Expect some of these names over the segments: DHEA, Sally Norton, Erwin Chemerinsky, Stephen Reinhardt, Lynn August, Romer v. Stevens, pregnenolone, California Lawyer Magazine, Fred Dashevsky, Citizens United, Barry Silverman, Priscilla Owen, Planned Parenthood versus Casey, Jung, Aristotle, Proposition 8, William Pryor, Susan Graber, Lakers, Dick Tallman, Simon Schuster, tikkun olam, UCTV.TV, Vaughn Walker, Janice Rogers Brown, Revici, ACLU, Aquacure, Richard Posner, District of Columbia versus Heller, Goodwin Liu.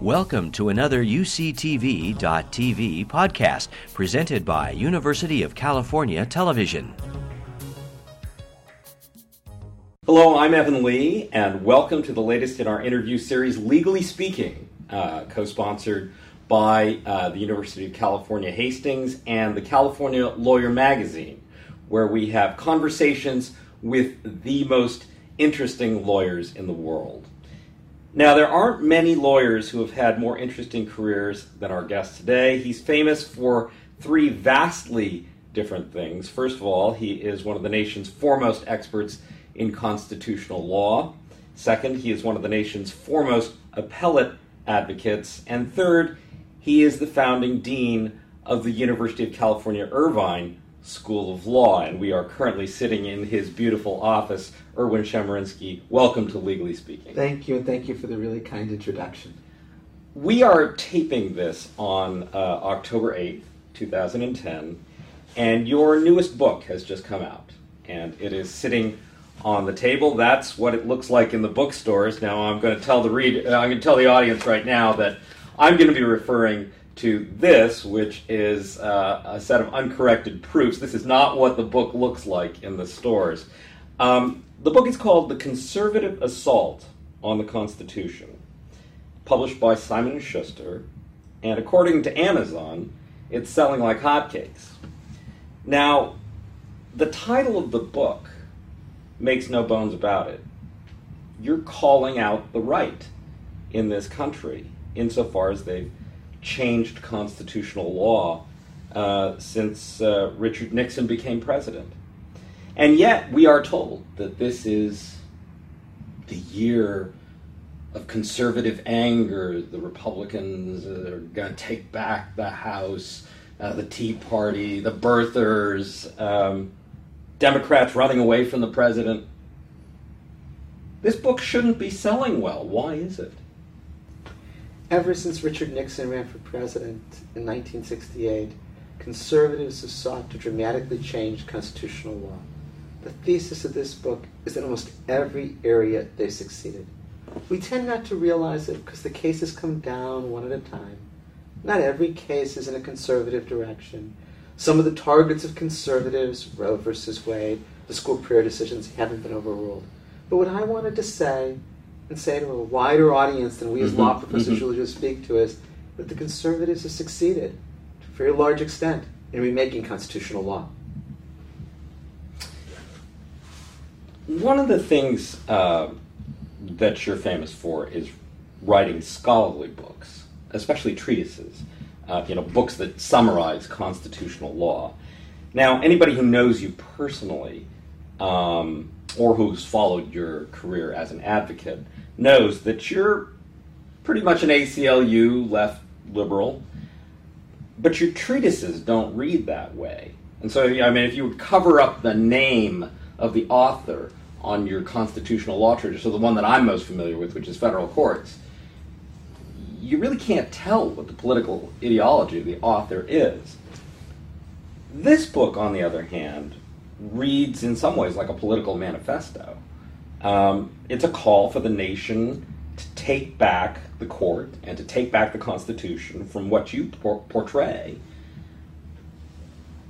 Welcome to another UCTV.TV podcast presented by University of California Television. Hello, I'm Evan Lee, and welcome to the latest in our interview series, Legally Speaking, co-sponsored by the University of California, Hastings, and the California Lawyer Magazine, where we have conversations with the most interesting lawyers in the world. Now, there aren't many lawyers who have had more interesting careers than our guest today. He's famous for three vastly different things. First of all, he is one of the nation's foremost experts in constitutional law. Second, he is one of the nation's foremost appellate advocates. And third, he is the founding dean of the University of California, Irvine School of Law. And we are currently sitting in his beautiful office. Erwin Chemerinsky, welcome to Legally Speaking. Thank you, and thank you for the really kind introduction. We are taping this on October 8th, 2010, and your newest book has just come out, and it is sitting on the table. That's what it looks like in the bookstores. Now, I'm going to tell the audience right now that I'm going to be referring to this, which is a set of uncorrected proofs. This is not what the book looks like in the stores. The book is called The Conservative Assault on the Constitution, published by Simon Schuster, and according to Amazon, it's selling like hotcakes. Now, the title of the book makes no bones about it. You're calling out the right in this country insofar as they've changed constitutional law since Richard Nixon became president. And yet, we are told that this is the year of conservative anger. The Republicans are going to take back the House, the Tea Party, the birthers, Democrats running away from the president. This book shouldn't be selling well. Why is it? Ever since Richard Nixon ran for president in 1968, conservatives have sought to dramatically change constitutional law. The thesis of this book is that almost every area they succeeded. We tend not to realize it because the cases come down one at a time. Not every case is in a conservative direction. Some of the targets of conservatives, Roe versus Wade, the school prayer decisions, haven't been overruled. But what I wanted to say, and say to a wider audience than we as law professors usually speak to, is that the conservatives have succeeded to a very large extent in remaking constitutional law. One of the things that you're famous for is writing scholarly books, especially treatises, books that summarize constitutional law. Now, anybody who knows you personally or who's followed your career as an advocate knows that you're pretty much an ACLU left liberal, but your treatises don't read that way. And so, if you would cover up the name of the author on your constitutional law treatise, so the one that I'm most familiar with, which is Federal Courts, you really can't tell what the political ideology of the author is. This book, on the other hand, reads in some ways like a political manifesto. It's a call for the nation to take back the court and to take back the Constitution from what you portray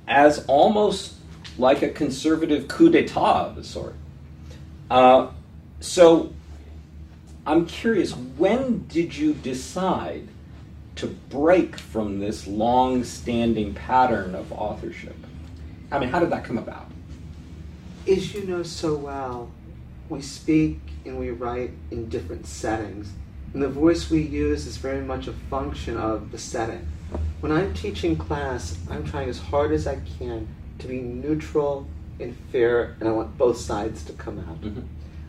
as almost like a conservative coup d'etat of a sort. So I'm curious, when did you decide to break from this long-standing pattern of authorship? How did that come about? As you know so well, we speak and we write in different settings, and the voice we use is very much a function of the setting. When I'm teaching class, I'm trying as hard as I can to be neutral and fair, and I want both sides to come out. Mm-hmm.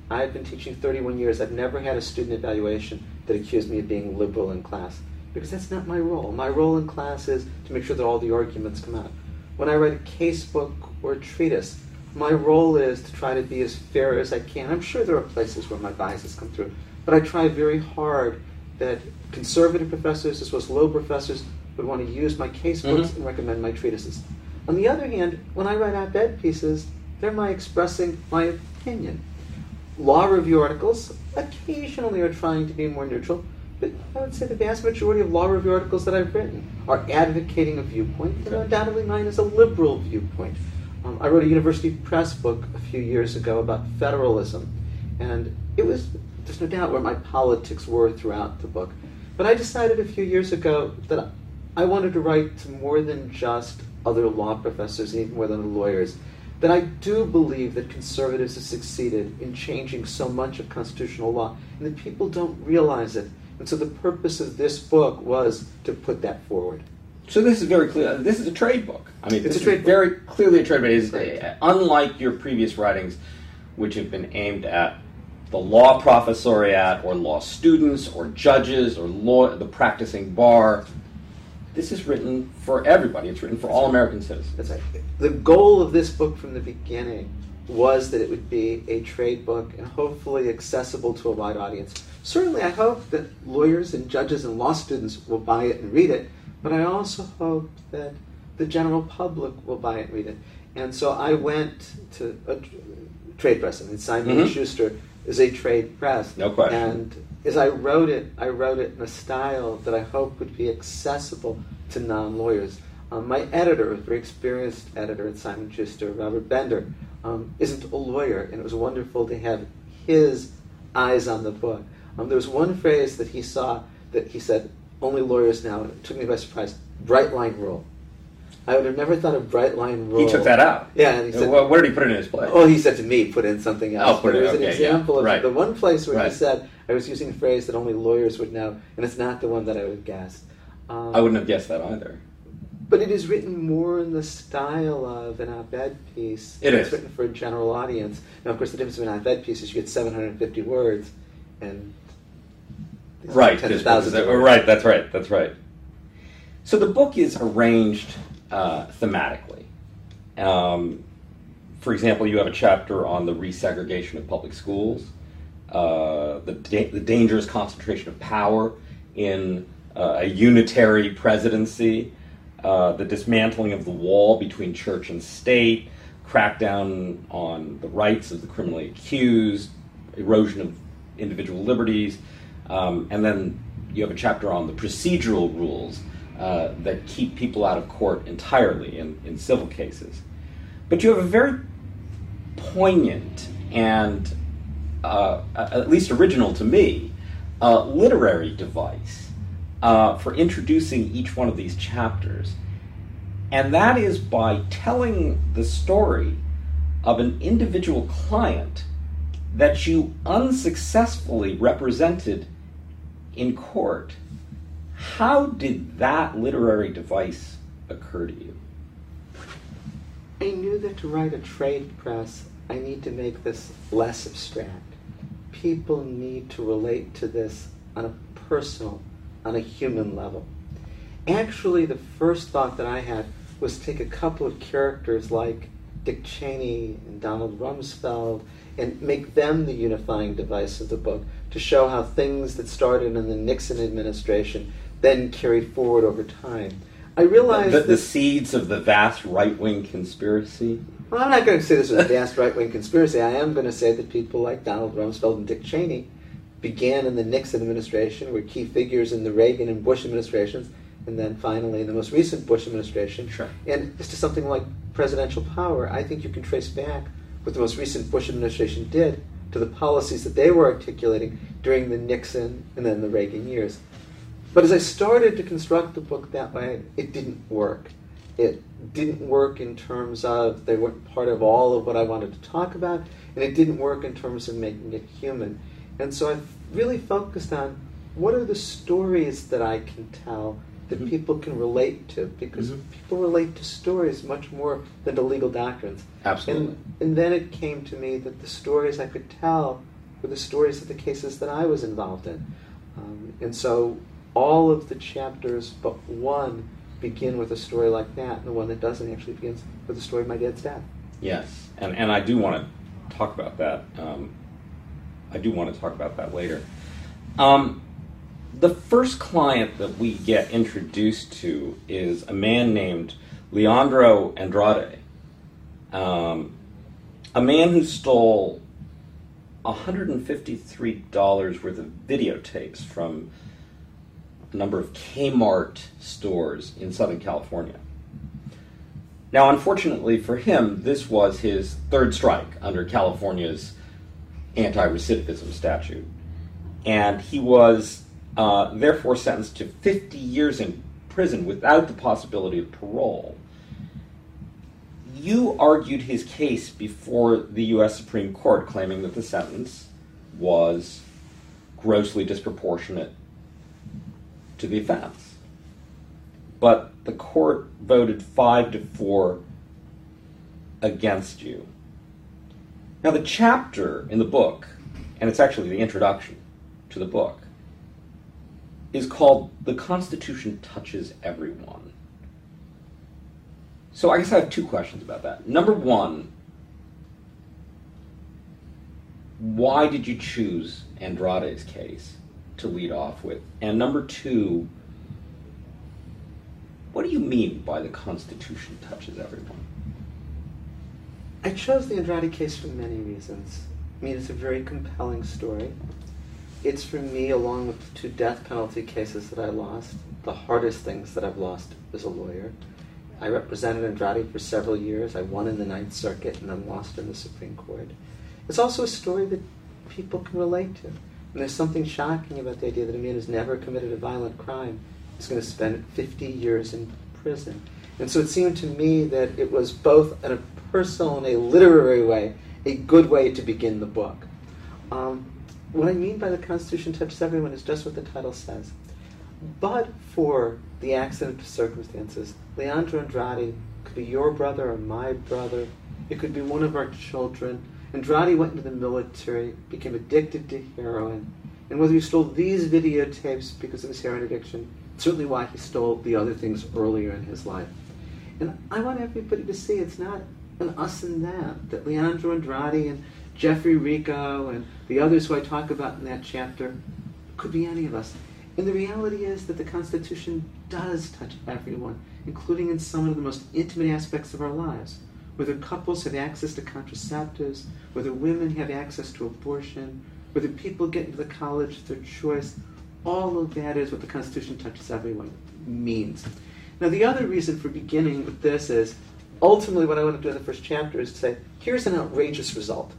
I've been teaching 31 years. I've never had a student evaluation that accused me of being liberal in class, because that's not my role. My role in class is to make sure that all the arguments come out. When I write a case book or a treatise, my role is to try to be as fair as I can. I'm sure there are places where my biases come through, but I try very hard that conservative professors as well as liberal professors would want to use my case books and recommend my treatises. On the other hand, when I write op-ed pieces, they're my expressing my opinion. Law review articles occasionally are trying to be more neutral, But I would say the vast majority of law review articles that I've written are advocating a viewpoint, and undoubtedly mine is a liberal viewpoint. I wrote a university press book a few years ago about federalism, and it was, there's no doubt where my politics were throughout the book. But I decided a few years ago that I wanted to write to more than just other law professors, even more than lawyers, that I do believe that conservatives have succeeded in changing so much of constitutional law, and that people don't realize it. And so the purpose of this book was to put that forward. So this is very clear. This is a trade book. I mean, it's a trade book. Very clearly a trade book. It's unlike your previous writings, which have been aimed at the law professoriate, or law students, or judges, or law, the practicing bar. This is written for everybody. It's written for all American citizens. That's right. The goal of this book from the beginning was that it would be a trade book and hopefully accessible to a wide audience. Certainly I hope that lawyers and judges and law students will buy it and read it, but I also hope that the general public will buy it and read it. And so I went to a trade press. I mean, Simon Schuster is a trade press. No question. And as I wrote it in a style that I hope would be accessible to non-lawyers. My editor, a very experienced editor at Simon Schuster, Robert Bender, isn't a lawyer, and it was wonderful to have his eyes on the book. There was one phrase that he saw that he said, only lawyers now, and it took me by surprise, bright line rule. I would have never thought of bright line rule. He took that out. Yeah. And he said, well, where did he put it in his place? Oh, he said to me, put in something else. Oh, put it in. Okay, an example of the one place where he said, I was using a phrase that only lawyers would know, and it's not the one that I would have guessed. I wouldn't have guessed that either. But it is written more in the style of an op-ed piece. It's written for a general audience. Now, of course, the difference between an op-ed piece is you get 750 words, and Right, that's right. So the book is arranged thematically. For example, you have a chapter on the resegregation of public schools, the dangerous concentration of power in a unitary presidency, the dismantling of the wall between church and state, crackdown on the rights of the criminally accused, erosion of individual liberties. And then you have a chapter on the procedural rules that keep people out of court entirely in civil cases. But you have a very poignant and, at least original to me, literary device for introducing each one of these chapters. And that is by telling the story of an individual client that you unsuccessfully represented in court. How did that literary device occur to you? I knew that to write a trade press, I need to make this less abstract. People need to relate to this on a personal, on a human level. Actually, the first thought that I had was to take a couple of characters like Dick Cheney and Donald Rumsfeld and make them the unifying device of the book to show how things that started in the Nixon administration then carried forward over time. I realized that the seeds of the vast right-wing conspiracy? Well, I'm not going to say this was a vast right-wing conspiracy. I am going to say that people like Donald Rumsfeld and Dick Cheney began in the Nixon administration, were key figures in the Reagan and Bush administrations, and then finally in the most recent Bush administration. Sure. And as to something like presidential power, I think you can trace back what the most recent Bush administration did to the policies that they were articulating during the Nixon and then the Reagan years. But as I started to construct the book that way, it didn't work. It didn't work in terms of they weren't part of all of what I wanted to talk about, and it didn't work in terms of making it human. And so I really focused on what are the stories that I can tell that people can relate to, because people relate to stories much more than to legal doctrines. Absolutely. And then it came to me that the stories I could tell were the stories of the cases that I was involved in. And so all of the chapters but one begin with a story like that, and the one that doesn't actually begins with the story of my dad's death. Yes, and I do want to talk about that. I do want to talk about that later. The first client that we get introduced to is a man named Leandro Andrade, a man who stole $153 worth of videotapes from number of Kmart stores in Southern California. Now, unfortunately for him, this was his third strike under California's anti-recidivism statute, and he was therefore sentenced to 50 years in prison without the possibility of parole. You argued his case before the U.S. Supreme Court, claiming that the sentence was grossly disproportionate to the offense. But the court voted 5-4 against you. Now, the chapter in the book, and it's actually the introduction to the book, is called "The Constitution Touches Everyone." So I guess I have two questions about that. Number one, why did you choose Andrade's case to lead off with? And number two, what do you mean by the Constitution touches everyone? I chose the Andrade case for many reasons. I mean, it's a very compelling story. It's, for me, along with the two death penalty cases that I lost, the hardest things that I've lost as a lawyer. I represented Andrade for several years. I won in the Ninth Circuit and then lost in the Supreme Court. It's also a story that people can relate to. And there's something shocking about the idea that a man who's never committed a violent crime is going to spend 50 years in prison. And so it seemed to me that it was both, in a personal and a literary way, a good way to begin the book. What I mean by the Constitution touches everyone is just what the title says. But for the accident of circumstances, Leandro Andrade could be your brother or my brother. It could be one of our children. Andrade went into the military, became addicted to heroin, and whether he stole these videotapes because of his heroin addiction, certainly why he stole the other things earlier in his life. And I want everybody to see it's not an us and them, that Leandro Andrade and Jeffrey Rico and the others who I talk about in that chapter could be any of us. And the reality is that the Constitution does touch everyone, including in some of the most intimate aspects of our lives. Whether couples have access to contraceptives, whether women have access to abortion, whether people get into the college of their choice, all of that is what the Constitution touches everyone means. Now, the other reason for beginning with this is, ultimately what I want to do in the first chapter is to say, here's an outrageous result.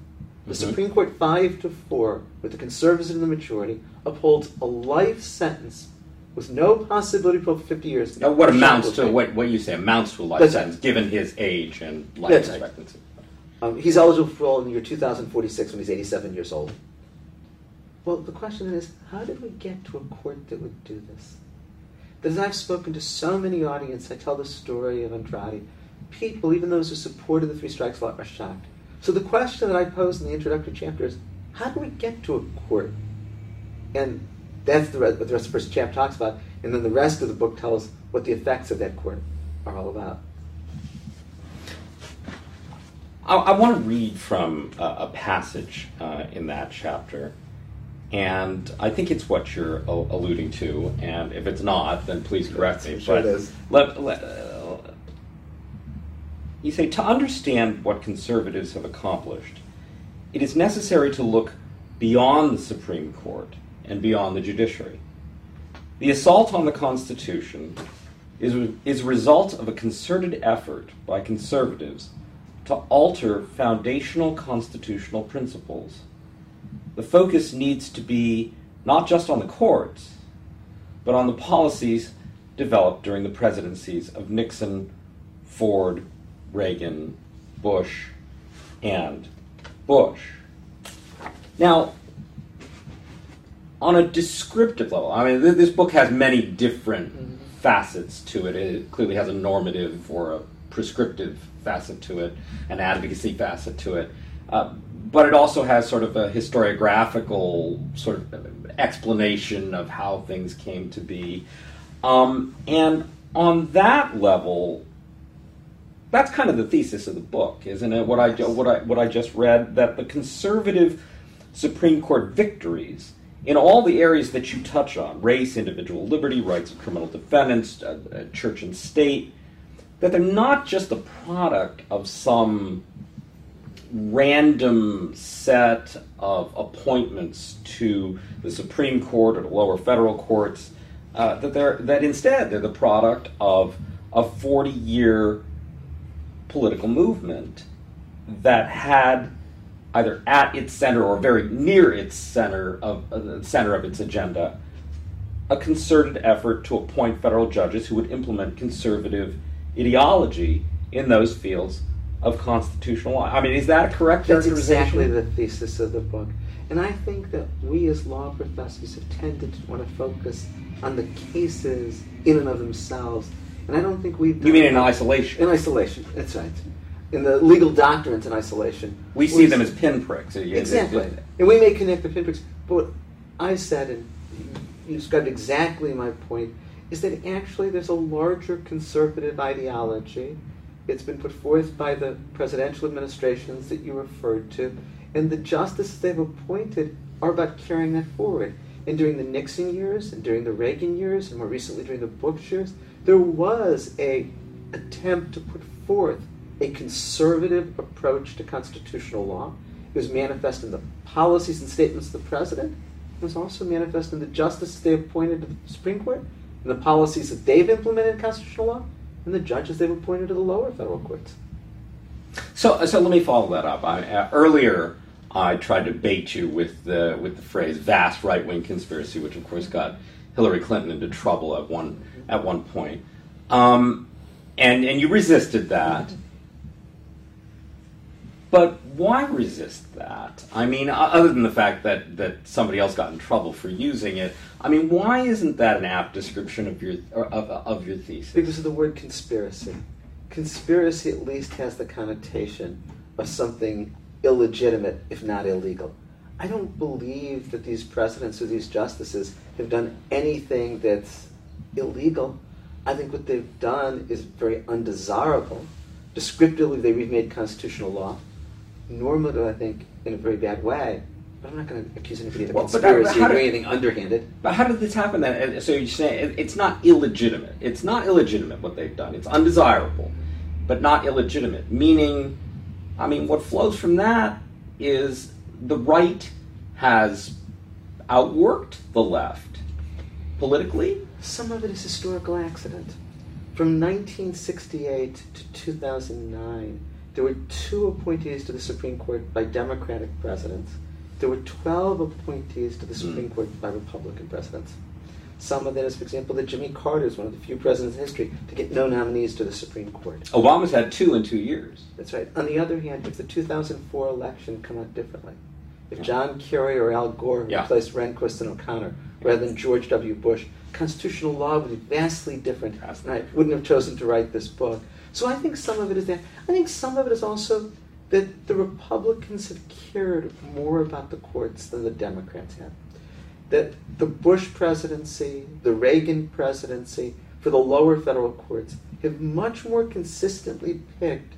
The Supreme Court, 5-4, with the conservatives in the majority, upholds a life sentence with no possibility for 50 years. Now, what amounts to what you say amounts to a life sentence, given his age and life expectancy. Right. He's eligible for parole in the year 2046 when he's 87 years old. Well, the question is, how did we get to a court that would do this? As I've spoken to so many audiences, I tell the story of Andrade. People, even those who supported the three strikes law, are shocked. So the question that I pose in the introductory chapter is, how do we get to a court? And that's what the rest of the first chapter talks about. And then the rest of the book tells what the effects of that court are all about. I want to read from a passage in that chapter. And I think it's what you're alluding to. And if it's not, then please correct me. Sure, but it is. You say, to understand what conservatives have accomplished, it is necessary to look beyond the Supreme Court and beyond the judiciary. The assault on the Constitution is a result of a concerted effort by conservatives to alter foundational constitutional principles. The focus needs to be not just on the courts, but on the policies developed during the presidencies of Nixon, Ford, Reagan, Bush, and Bush. Now, on a descriptive level, I mean, this book has many different facets to it. It clearly has a normative or a prescriptive facet to it, an advocacy facet to it. But it also has sort of a historiographical sort of explanation of how things came to be. And on that level, that's kind of the thesis of the book, isn't it? What I just read, that the conservative Supreme Court victories in all the areas that you touch on, race, individual liberty, rights of criminal defendants, church and state, that they're not just the product of some random set of appointments to the Supreme Court or the lower federal courts that instead they're the product of a 40-year political movement that had either at its center or very near its center of its agenda a concerted effort to appoint federal judges who would implement conservative ideology in those fields of constitutional law. I mean, is that a correct characterization? That's exactly the thesis of the book. And I think that we as law professors have tended to want to focus on the cases in and of themselves. And I don't think we've done... You mean in isolation? In isolation, that's right. In the legal doctrines in isolation. We see them as pinpricks. Exactly. And we may connect the pinpricks. But what I said, and you described exactly my point, is that actually there's a larger conservative ideology. It's been put forth by the presidential administrations that you referred to, and the justices they've appointed are about carrying that forward. And during the Nixon years, and during the Reagan years, and more recently during the Bush years, there was an attempt to put forth a conservative approach to constitutional law. It was manifest in the policies and statements of the president. It was also manifest in the justices they appointed to the Supreme Court, and the policies that they've implemented in constitutional law, and the judges they've appointed to the lower federal courts. So let me follow that up. Earlier, I tried to bait you with the phrase "vast right-wing conspiracy," which of course got Hillary Clinton into trouble at one point, and you resisted that. But why resist that? I mean, other than the fact that somebody else got in trouble for using it, I mean, why isn't that an apt description of your thesis? Because of the word conspiracy. Conspiracy at least has the connotation of something illegitimate, if not illegal. I don't believe that these presidents or these justices have done anything that's illegal. I think what they've done is very undesirable. Descriptively, they remade constitutional law. Normative, I think, in a very bad way. But I'm not going to accuse anybody of conspiracy or doing anything underhanded. But how did this happen then? So you're saying it's not illegitimate. It's not illegitimate what they've done. It's undesirable, but not illegitimate. Meaning, I mean, what flows from that is the right has outworked the left politically. Some of it is historical accident. From 1968 to 2009, there were 2 appointees to the Supreme Court by Democratic presidents. There were 12 appointees to the Supreme Court by Republican presidents. Some of them is, for example, that Jimmy Carter is one of the few presidents in history to get no nominees to the Supreme Court. Obama's had 2 in 2 years. That's right. On the other hand, if the 2004 election come out differently, if John Kerry or Al Gore replaced Rehnquist and O'Connor rather than George W. Bush, constitutional law would be vastly different. And I wouldn't have chosen to write this book. So I think some of it is that. I think some of it is also that the Republicans have cared more about the courts than the Democrats have. That the Bush presidency, the Reagan presidency, for the lower federal courts, have much more consistently picked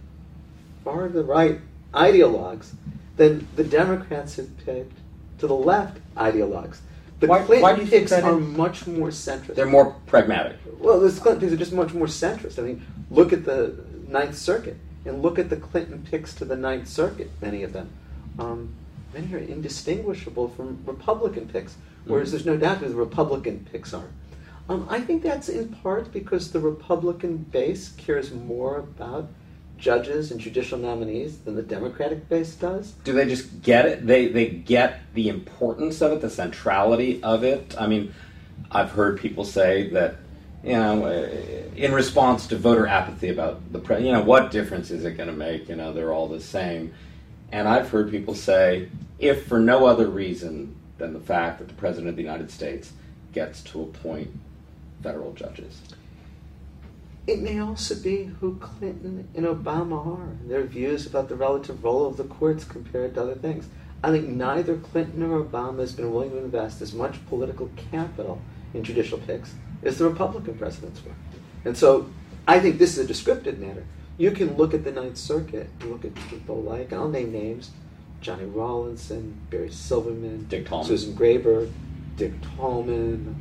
far to the right ideologues than the Democrats have picked to the left ideologues. The why do you think that are much more centrist? They're more pragmatic. Well, the Clinton picks are just much more centrist. I mean, look at the Ninth Circuit and look at the Clinton picks to the Ninth Circuit, many of them. Many are indistinguishable from Republican picks, whereas there's no doubt who the Republican picks are. I think that's in part because the Republican base cares more about judges and judicial nominees than the Democratic base does. Do they just get it? They get the importance of it, the centrality of it? I mean, I've heard people say that, you know, in response to voter apathy about the president, you know, what difference is it going to make? You know, they're all the same. And I've heard people say, if for no other reason than the fact that the president of the United States gets to appoint federal judges. It may also be who Clinton and Obama are, their views about the relative role of the courts compared to other things. I think neither Clinton nor Obama has been willing to invest as much political capital in judicial picks as the Republican presidents were. And so I think this is a descriptive matter. You can look at the Ninth Circuit and look at people like, I'll name names, Johnny Rawlinson, Barry Silverman, Dick Tallman. Susan Graber, Dick Tallman,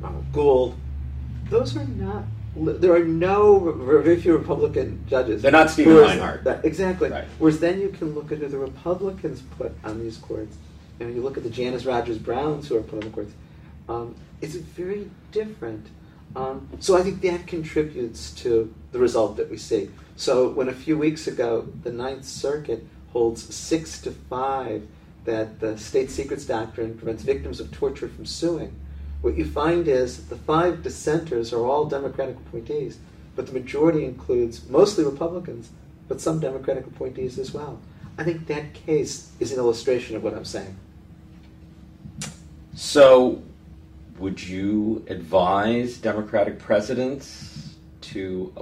Ronald Gould. Those are not... There are very few Republican judges. They're not Stephen Reinhardt. Exactly. Right. Whereas then you can look at who the Republicans put on these courts. And you look at the Janice Rogers Browns who are put on the courts. is very different. So I think that contributes to the result that we see. So when a few weeks ago the Ninth Circuit holds 6-5 that the state secrets doctrine prevents victims of torture from suing, what you find is that the 5 dissenters are all Democratic appointees, but the majority includes mostly Republicans, but some Democratic appointees as well. I think that case is an illustration of what I'm saying. So would you advise Democratic presidents to,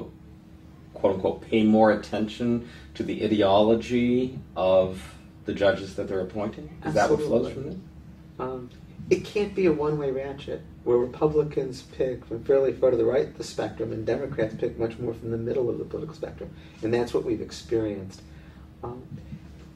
quote-unquote, pay more attention to the ideology of the judges that they're appointing? Is that what flows from it? It can't be a one-way ratchet where Republicans pick from fairly far to the right of the spectrum and Democrats pick much more from the middle of the political spectrum, and that's what we've experienced.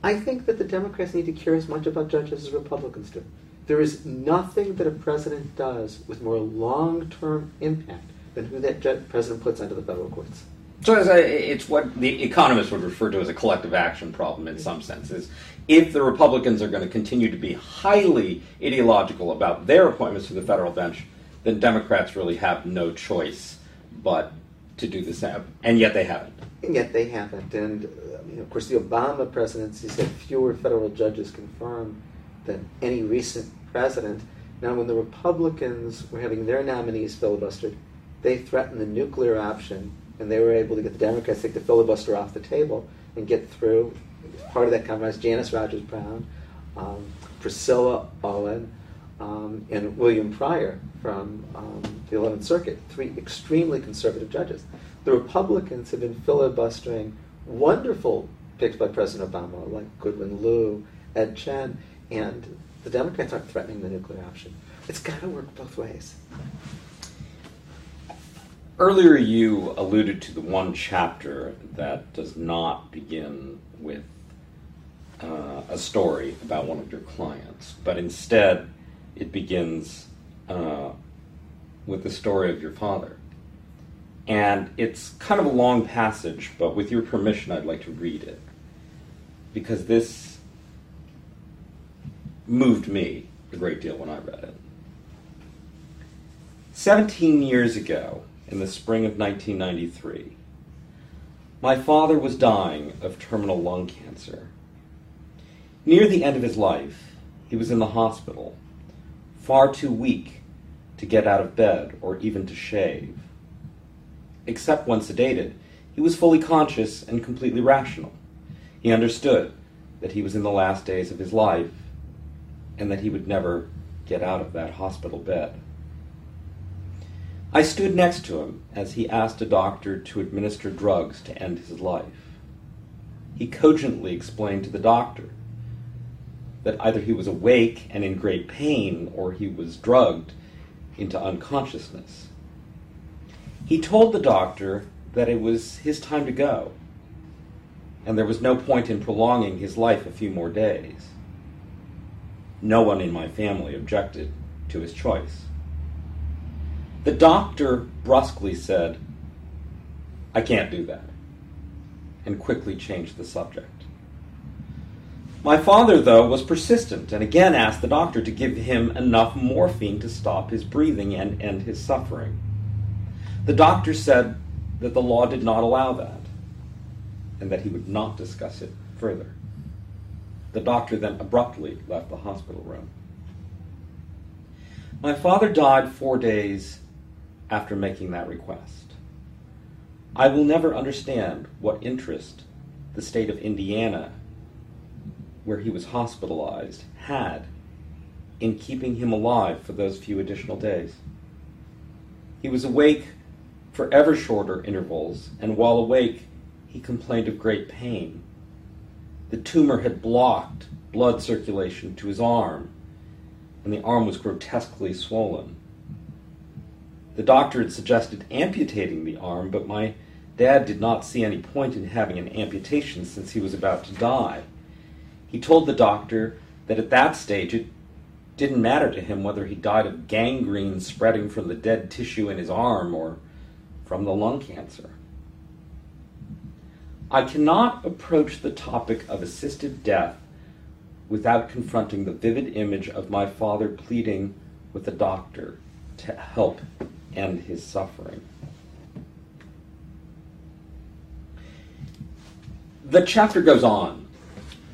I think that the Democrats need to care as much about judges as Republicans do. There is nothing that a president does with more long-term impact than who that president puts onto the federal courts. So it's what the economists would refer to as a collective action problem in some senses. If the Republicans are going to continue to be highly ideological about their appointments to the federal bench, then Democrats really have no choice but to do the same. And yet they haven't. And yet they haven't. And of course, the Obama presidency said fewer federal judges confirmed than any recent president. Now, when the Republicans were having their nominees filibustered, they threatened the nuclear option, and they were able to get the Democrats to take the filibuster off the table and get through. Part of that compromise, Janice Rogers Brown, Priscilla Owen, and William Pryor from the 11th Circuit, 3 extremely conservative judges. The Republicans have been filibustering wonderful picks by President Obama, like Goodwin Liu, Ed Chen, and the Democrats aren't threatening the nuclear option. It's got to work both ways. Earlier you alluded to the one chapter that does not begin with a story about one of your clients, but instead it begins with the story of your father. And it's kind of a long passage, but with your permission I'd like to read it, because this moved me a great deal when I read it. 17 years ago, in the spring of 1993, my father was dying of terminal lung cancer. Near the end of his life, he was in the hospital, far too weak to get out of bed or even to shave. Except when sedated, he was fully conscious and completely rational. He understood that he was in the last days of his life and that he would never get out of that hospital bed. I stood next to him as he asked a doctor to administer drugs to end his life. He cogently explained to the doctor that either he was awake and in great pain or he was drugged into unconsciousness. He told the doctor that it was his time to go, and there was no point in prolonging his life a few more days. No one in my family objected to his choice. The doctor brusquely said, "I can't do that," and quickly changed the subject. My father, though, was persistent and again asked the doctor to give him enough morphine to stop his breathing and end his suffering. The doctor said that the law did not allow that and that he would not discuss it further. The doctor then abruptly left the hospital room. My father died 4 days after making that request. I will never understand what interest the state of Indiana, where he was hospitalized, had in keeping him alive for those few additional days. He was awake for ever shorter intervals, and while awake, he complained of great pain. The tumor had blocked blood circulation to his arm, and the arm was grotesquely swollen. The doctor had suggested amputating the arm, but my dad did not see any point in having an amputation since he was about to die. He told the doctor that at that stage it didn't matter to him whether he died of gangrene spreading from the dead tissue in his arm or from the lung cancer. I cannot approach the topic of assisted death without confronting the vivid image of my father pleading with a doctor to help end his suffering. The chapter goes on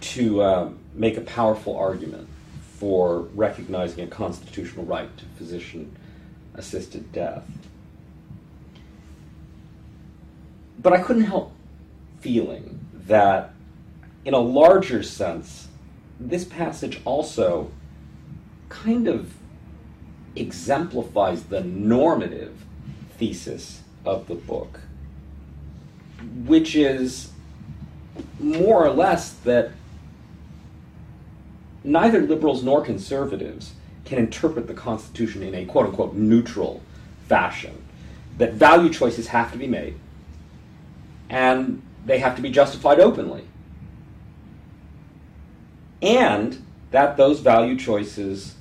to make a powerful argument for recognizing a constitutional right to physician-assisted death. But I couldn't help feeling that, in a larger sense, this passage also kind of exemplifies the normative thesis of the book, which is more or less that neither liberals nor conservatives can interpret the Constitution in a quote-unquote neutral fashion, that value choices have to be made, and they have to be justified openly, and that those value choices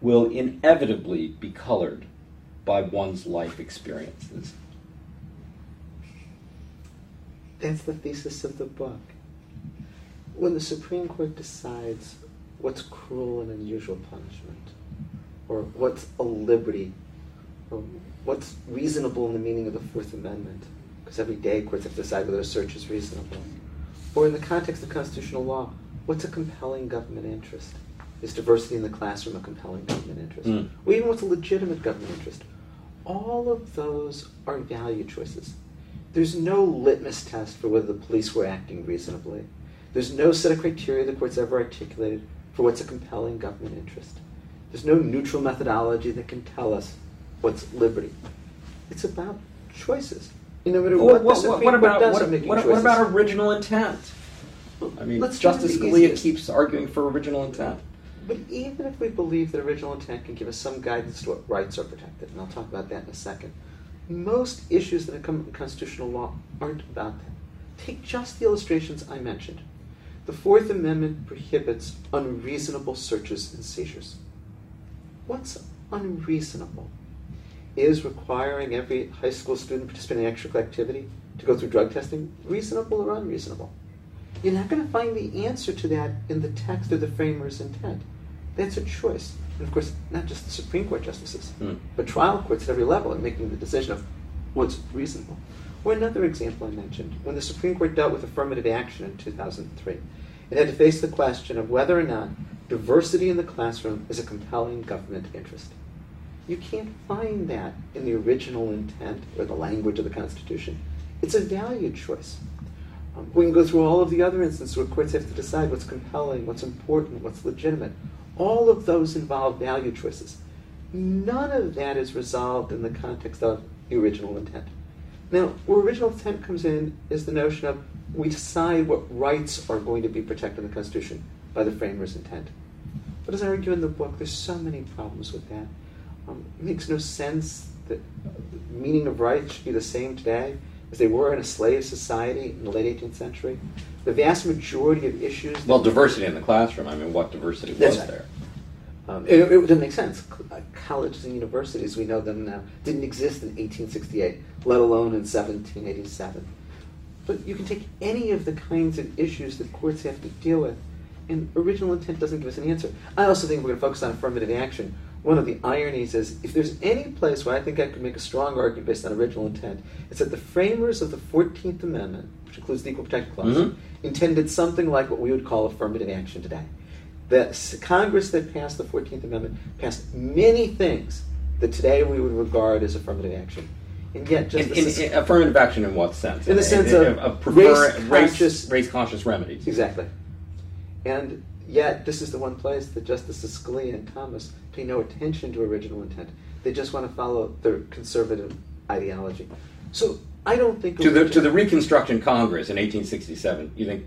will inevitably be colored by one's life experiences. That's the thesis of the book. When the Supreme Court decides what's cruel and unusual punishment, or what's a liberty, or what's reasonable in the meaning of the Fourth Amendment, because every day courts have to decide whether a search is reasonable, or in the context of constitutional law, what's a compelling government interest? Is diversity in the classroom a compelling government interest? Or even what's a legitimate government interest? All of those are value choices. There's no litmus test for whether the police were acting reasonably. There's no set of criteria the court's ever articulated for what's a compelling government interest. There's no neutral methodology that can tell us what's liberty. It's about choices. You know, what about original intent? I mean, Justice Scalia keeps arguing for original intent. But even if we believe that original intent can give us some guidance to what rights are protected, and I'll talk about that in a second, most issues that come in constitutional law aren't about that. Take just the illustrations I mentioned. The Fourth Amendment prohibits unreasonable searches and seizures. What's unreasonable? Is requiring every high school student participating in extracurricular activity to go through drug testing reasonable or unreasonable? You're not going to find the answer to that in the text or the framer's intent. That's a choice. And of course, not just the Supreme Court justices, but trial courts at every level in making the decision of what's reasonable. Or another example I mentioned, when the Supreme Court dealt with affirmative action in 2003, it had to face the question of whether or not diversity in the classroom is a compelling government interest. You can't find that in the original intent or the language of the Constitution. It's a value choice. We can go through all of the other instances where courts have to decide what's compelling, what's important, what's legitimate. All of those involve value choices. None of that is resolved in the context of the original intent. Now, where original intent comes in is the notion of we decide what rights are going to be protected in the Constitution by the framer's intent. But as I argue in the book, there's so many problems with that. It makes no sense that the meaning of rights should be the same today as they were in a slave society in the late 18th century. The vast majority of issues... Well, diversity in the classroom. I mean, what diversity was there? It didn't make sense. Colleges and universities, we know them now, didn't exist in 1868, let alone in 1787. But you can take any of the kinds of issues that courts have to deal with, and original intent doesn't give us an answer. I also think we're going to focus on affirmative action. One of the ironies is, if there's any place where I think I could make a strong argument based on original intent, it's that the framers of the 14th Amendment, which includes the Equal Protection Clause, intended something like what we would call affirmative action today. The Congress that passed the 14th Amendment passed many things that today we would regard as affirmative action. And yet, just affirmative action in what sense? In the sense of race-conscious remedies. Exactly. And yet, this is the one place that Justices Scalia and Thomas pay no attention to original intent. They just want to follow their conservative ideology. So I don't think... To the Reconstruction Congress in 1867, you think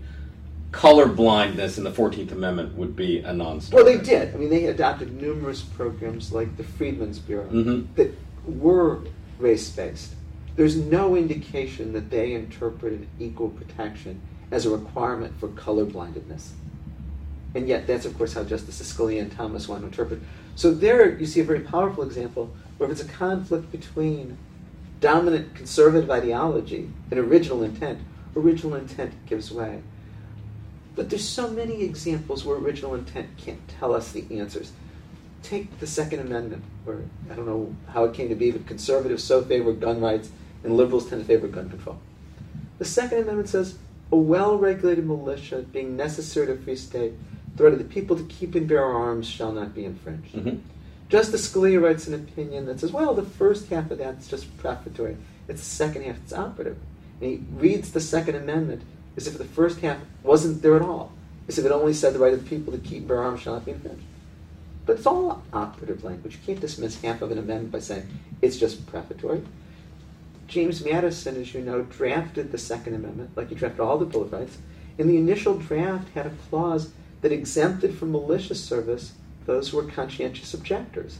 colorblindness in the 14th Amendment would be a non-starter? Well, they did. I mean, they adopted numerous programs like the Freedmen's Bureau that were race-based. There's no indication that they interpreted equal protection as a requirement for colorblindness. And yet, that's, of course, how Justices Scalia and Thomas want to interpret. So there you see a very powerful example where if it's a conflict between dominant conservative ideology and original intent gives way. But there's so many examples where original intent can't tell us the answers. take the Second Amendment, or I don't know how it came to be, but conservatives so favor gun rights and liberals tend to favor gun control. The Second Amendment says a well-regulated militia being necessary to a free state, the right of the people to keep and bear arms shall not be infringed. Mm-hmm. Justice Scalia writes an opinion that says, well, the first half of that's just prefatory. It's the second half that's operative. And he reads the Second Amendment as if the first half wasn't there at all, as if it only said the right of the people to keep and bear arms shall not be infringed. But it's all operative language. You can't dismiss half of an amendment by saying it's just prefatory. James Madison, as you know, drafted the Second Amendment, like he drafted all the Bill of Rights, and the initial draft had a clause that exempted from militia service those who were conscientious objectors.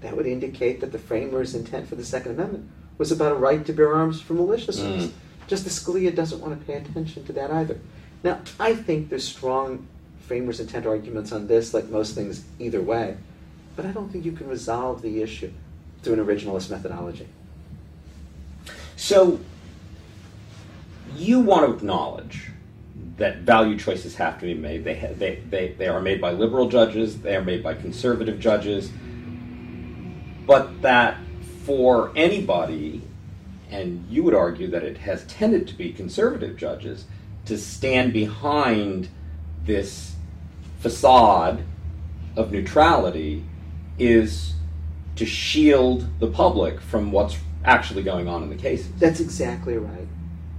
That would indicate that the framers' intent for the Second Amendment was about a right to bear arms for militia service. Justice Scalia doesn't want to pay attention to that either. Now, I think there's strong framers' intent arguments on this, like most things, either way, but I don't think you can resolve the issue through an originalist methodology. So you want to acknowledge that value choices have to be made. They are made by liberal judges, they are made by conservative judges, but that for anybody, and you would argue that it has tended to be conservative judges, to stand behind this facade of neutrality is to shield the public from what's actually going on in the cases. That's exactly right.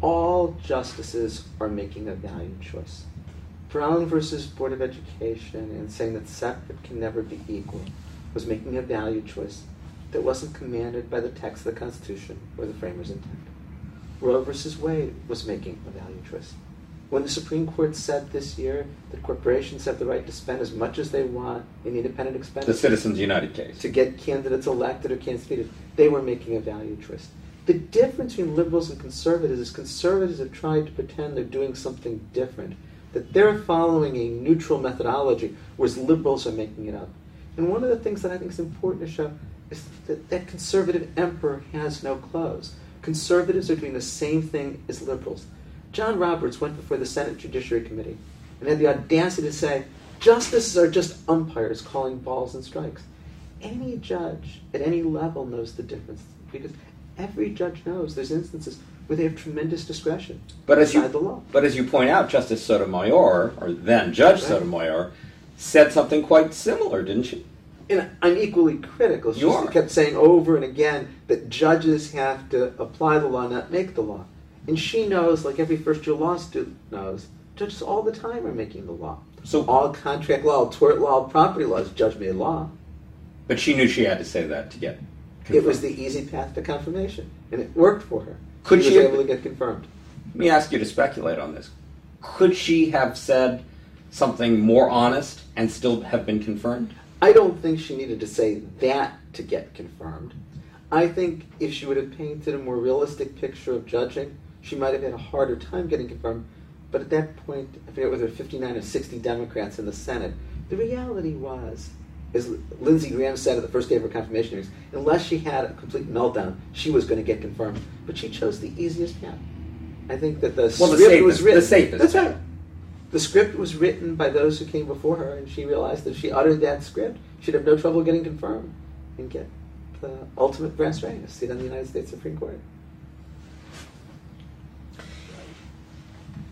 All justices are making a value choice. Brown versus Board of Education and saying that separate can never be equal was making a value choice that wasn't commanded by the text of the Constitution or the framers' intent. Roe versus Wade was making a value choice. When the Supreme Court said this year that corporations have the right to spend as much as they want in independent expenses, the Citizens United case, to get candidates elected or candidates defeated, they were making a value choice. The difference between liberals and conservatives is conservatives have tried to pretend they're doing something different, that they're following a neutral methodology, whereas liberals are making it up. And one of the things that I think is important to show is that that conservative emperor has no clothes. Conservatives are doing the same thing as liberals. John Roberts went before the Senate Judiciary Committee and had the audacity to say, justices are just umpires calling balls and strikes. Any judge at any level knows the difference, because every judge knows there's instances where they have tremendous discretion inside the law. But as you point out, Justice Sotomayor, or then Judge Sotomayor, said something quite similar, didn't she? And I'm equally critical. She kept saying over and again that judges have to apply the law, not make the law. And she knows, like every first-year law student knows, judges all the time are making the law. So all contract law, all tort law, all property law is judge-made law. But she knew she had to say that to get confirmed. It was the easy path to confirmation, and it worked for her. Could she was able to get confirmed. Let me ask you to speculate on this. Could she have said something more honest and still have been confirmed? I don't think she needed to say that to get confirmed. I think if she would have painted a more realistic picture of judging, she might have had a harder time getting confirmed. But at that point, I forget whether 59 or 60 Democrats in the Senate, the reality was, as Lindsey Graham said at the first day of her confirmation hearings, unless she had a complete meltdown, she was going to get confirmed. But she chose the easiest path. I think that the script was written. The safest. That's right. The script was written by those who came before her, and she realized that if she uttered that script, she'd have no trouble getting confirmed and get the ultimate brass ring, a seat on the United States Supreme Court.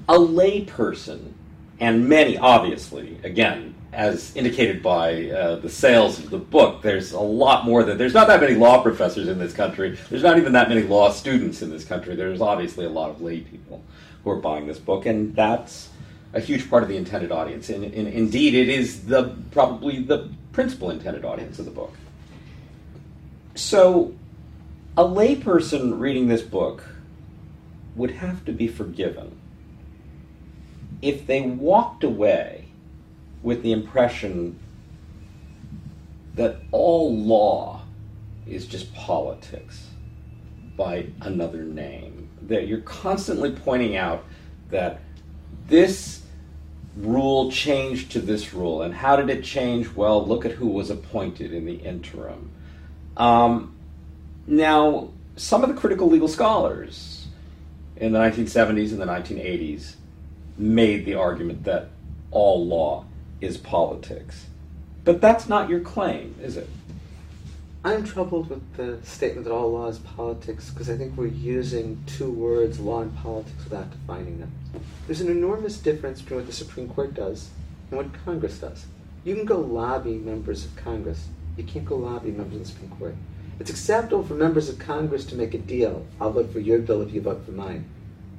A lay person, and many, obviously, again, as indicated by the sales of the book, there's a lot more than... There's not that many law professors in this country. There's not even that many law students in this country. There's obviously a lot of lay people who are buying this book, and that's a huge part of the intended audience. And, indeed, it is probably the principal intended audience of the book. So a lay person reading this book would have to be forgiven if they walked away with the impression that all law is just politics by another name, that you're constantly pointing out that this rule changed to this rule, and how did it change? Well, look at who was appointed in the interim. Now, some of the critical legal scholars in the 1970s and the 1980s made the argument that all law is politics. But that's not your claim, is it? I'm troubled with the statement that all law is politics because I think we're using two words, law and politics, without defining them. There's an enormous difference between what the Supreme Court does and what Congress does. You can go lobby members of Congress. You can't go lobby members of the Supreme Court. It's acceptable for members of Congress to make a deal. I'll vote for your bill if you vote for mine.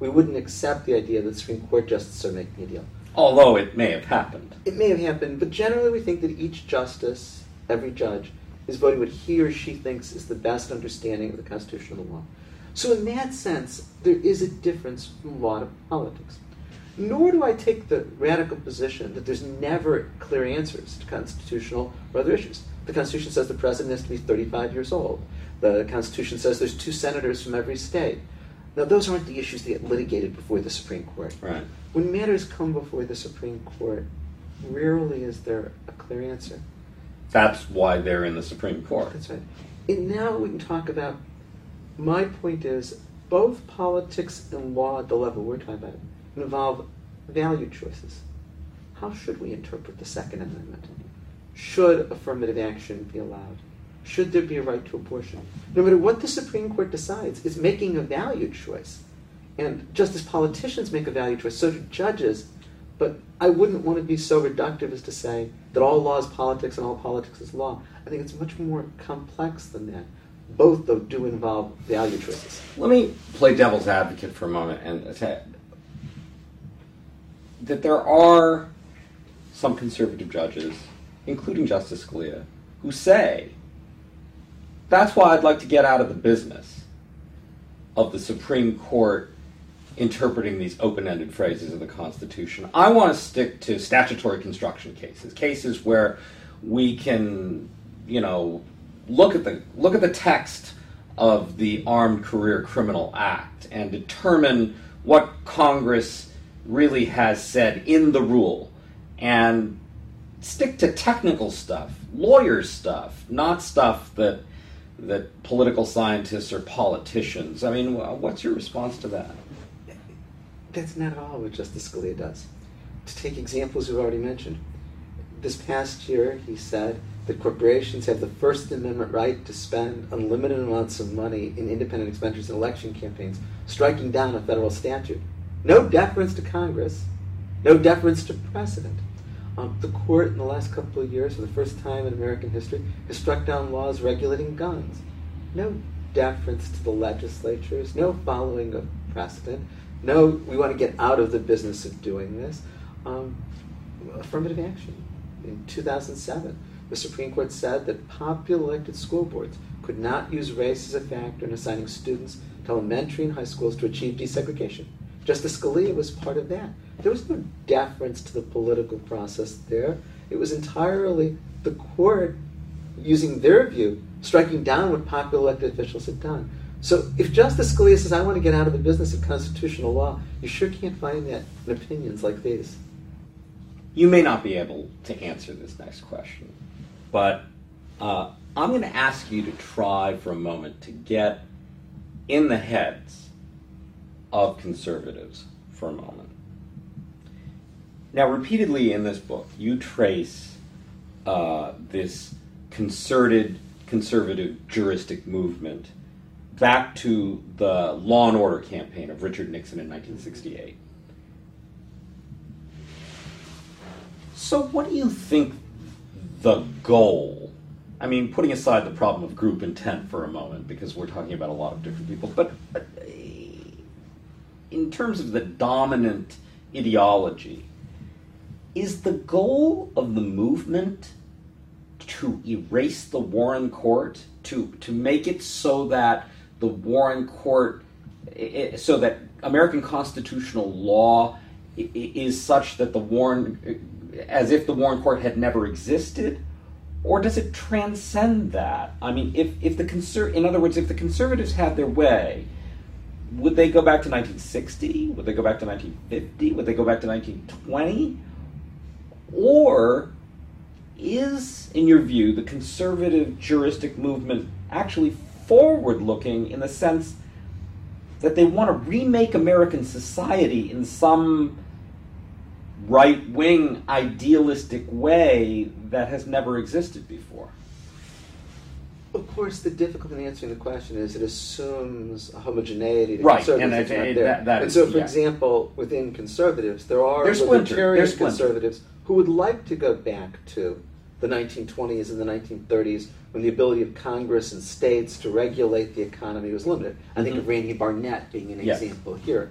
We wouldn't accept the idea that the Supreme Court justices are making a deal. Although it may have happened. It may have happened, but generally we think that each justice, every judge, is voting what he or she thinks is the best understanding of the constitutional law. So in that sense, there is a difference from law to politics. Nor do I take the radical position that there's never clear answers to constitutional or other issues. The Constitution says the president has to be 35 years old. The Constitution says there's 2 senators from every state. Now, those aren't the issues that get litigated before the Supreme Court. Right. When matters come before the Supreme Court, rarely is there a clear answer. That's why they're in the Supreme Court. That's right. And now we can talk about, my point is, both politics and law at the level we're talking about involve value choices. How should we interpret the Second Amendment? Should affirmative action be allowed? Should there be a right to abortion? No matter what the Supreme Court decides, it's making a value choice. And just as politicians make a value choice, so do judges. But I wouldn't want to be so reductive as to say that all law is politics and all politics is law. I think it's much more complex than that. Both, though, do involve value choices. Let me play devil's advocate for a moment and say that there are some conservative judges, including Justice Scalia, who say, that's why I'd like to get out of the business of the Supreme Court interpreting these open-ended phrases of the Constitution. I want to stick to statutory construction cases, cases where we can, you know, look at the text of the Armed Career Criminal Act and determine what Congress really has said in the rule and stick to technical stuff, lawyer stuff, not stuff that political scientists or politicians. I mean, what's your response to that? That's not at all what Justice Scalia does. To take examples we've already mentioned, this past year he said that corporations have the First Amendment right to spend unlimited amounts of money in independent expenditures and election campaigns, striking down a federal statute. No deference to Congress, no deference to precedent. The court in the last couple of years, for the first time in American history, has struck down laws regulating guns. No deference to the legislatures, no following of precedent, no, we want to get out of the business of doing this. Affirmative action. In 2007, the Supreme Court said that popularly elected school boards could not use race as a factor in assigning students to elementary and high schools to achieve desegregation. Justice Scalia was part of that. There was no deference to the political process there. It was entirely the court, using their view, striking down what popular elected officials had done. So if Justice Scalia says, I want to get out of the business of constitutional law, you sure can't find that in opinions like these. You may not be able to answer this next question, but I'm going to ask you to try for a moment to get in the heads of conservatives for a moment. Now, repeatedly in this book, you trace this concerted conservative juristic movement back to the Law and Order campaign of Richard Nixon in 1968. So what do you think the goal, I mean, putting aside the problem of group intent for a moment, because we're talking about a lot of different people, but in terms of the dominant ideology, is the goal of the movement to erase the Warren Court, to make it so that the Warren Court, so that American constitutional law is such that the Warren, as if the Warren Court had never existed? Or does it transcend that? I mean, in other words, if the conservatives had their way, would they go back to 1960? Would they go back to 1950? Would they go back to 1920? Or is, in your view, the conservative juristic movement actually forward-looking in the sense that they want to remake American society in some right-wing, idealistic way that has never existed before. Of course, the difficulty in answering the question is it assumes a homogeneity. Right, and so, for example, within conservatives, there are libertarian conservatives who would like to go back to the 1920s and the 1930s when the ability of Congress and states to regulate the economy was limited. I think of Randy Barnett being an example here.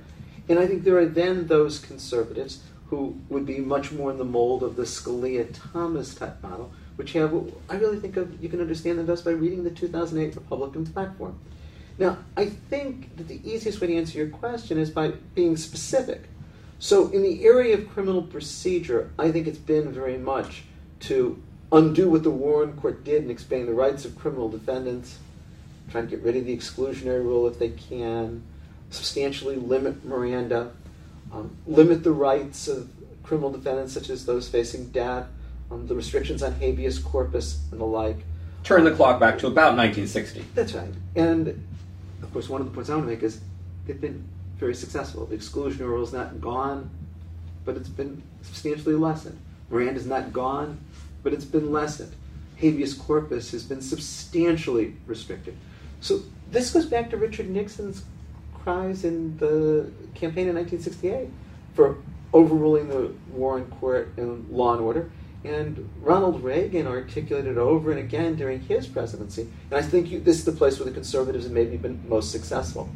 And I think there are then those conservatives who would be much more in the mold of the Scalia-Thomas type model, which have, I really think of, you can understand them best by reading the 2008 Republican platform. Now, I think that the easiest way to answer your question is by being specific. So in the area of criminal procedure, I think it's been very much to undo what the Warren Court did in expanding the rights of criminal defendants, trying to get rid of the exclusionary rule if they can, substantially limit Miranda, limit the rights of criminal defendants such as those facing death, the restrictions on habeas corpus and the like. Turn the clock back to about 1960. That's right. And, of course, one of the points I want to make is they've been very successful. The exclusionary rule is not gone, but it's been substantially lessened. Miranda is not gone, but it's been lessened. Habeas corpus has been substantially restricted. So this goes back to Richard Nixon's cries in the campaign in 1968 for overruling the Warren Court and Law and Order. And Ronald Reagan articulated over and again during his presidency. And I think this is the place where the conservatives have maybe been most successful.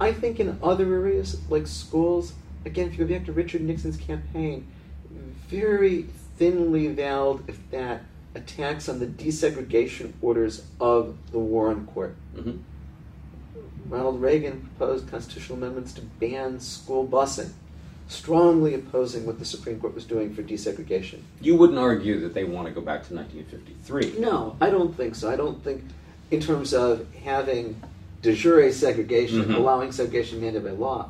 I think in other areas, like schools, again, if you go back to Richard Nixon's campaign, very thinly veiled, if that, attacks on the desegregation orders of the Warren Court. Mm-hmm. Ronald Reagan proposed constitutional amendments to ban school busing, strongly opposing what the Supreme Court was doing for desegregation. You wouldn't argue that they want to go back to 1953. No, I don't think so. I don't think in terms of having de jure segregation, allowing segregation mandated by law.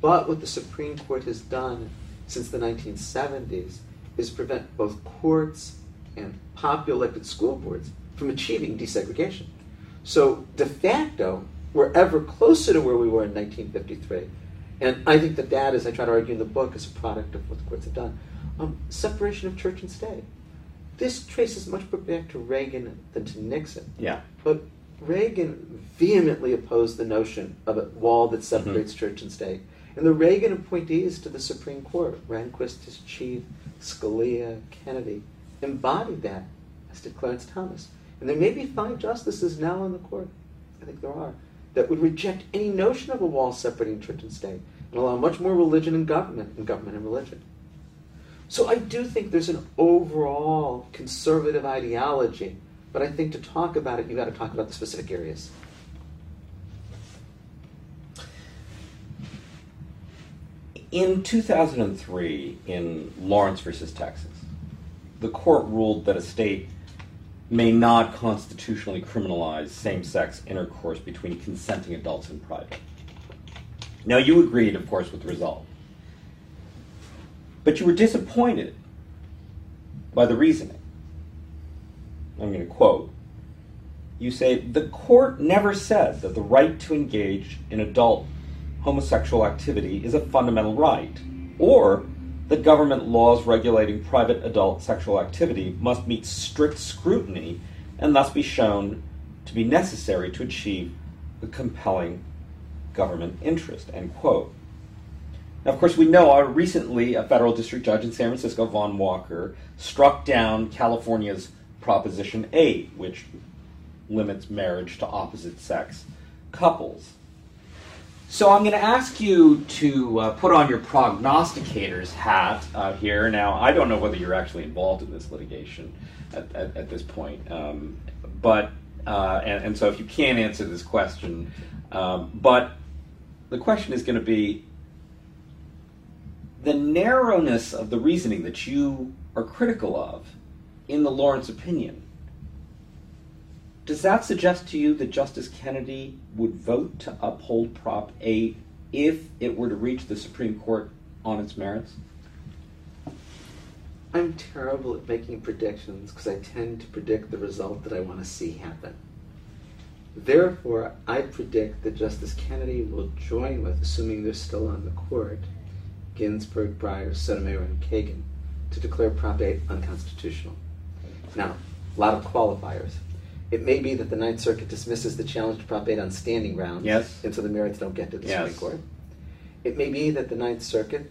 But what the Supreme Court has done since the 1970s is prevent both courts and popular elected school boards from achieving desegregation. So de facto, we're ever closer to where we were in 1953. And I think that that, as I try to argue in the book, is a product of what the courts have done. Separation of church and state. This traces much more back to Reagan than to Nixon. Yeah. But Reagan vehemently opposed the notion of a wall that separates church and state. And the Reagan appointees to the Supreme Court, Rehnquist as chief, Scalia, Kennedy, embodied that, as did Clarence Thomas. And there may be 5 justices now on the court, I think there are, that would reject any notion of a wall separating church and state and allow much more religion in government and government in religion. So I do think there's an overall conservative ideology, but I think to talk about it, you've got to talk about the specific areas. In 2003, in Lawrence versus Texas, the court ruled that a state may not constitutionally criminalize same-sex intercourse between consenting adults in private. Now, you agreed, of course, with the result. But you were disappointed by the reasoning. I'm going to quote. You say, "The court never said that the right to engage in adult homosexual activity is a fundamental right, or the government laws regulating private adult sexual activity must meet strict scrutiny and thus be shown to be necessary to achieve a compelling government interest," end quote. Now, of course, we know recently a federal district judge in San Francisco, Vaughn Walker, struck down California's Proposition 8, which limits marriage to opposite-sex couples. So I'm going to ask you to put on your prognosticator's hat here. Now, I don't know whether you're actually involved in this litigation at this point, and so if you can't answer this question, but the question is going to be the narrowness of the reasoning that you are critical of in the Lawrence opinion. Does that suggest to you that Justice Kennedy would vote to uphold Prop 8 if it were to reach the Supreme Court on its merits? I'm terrible at making predictions because I tend to predict the result that I want to see happen. Therefore, I predict that Justice Kennedy will join with, assuming they're still on the court, Ginsburg, Breyer, Sotomayor, and Kagan to declare Prop 8 unconstitutional. Now, a lot of qualifiers. It may be that the Ninth Circuit dismisses the challenge to Prop 8 on standing grounds, yes, and so the merits don't get to the Supreme Court. It may be that the Ninth Circuit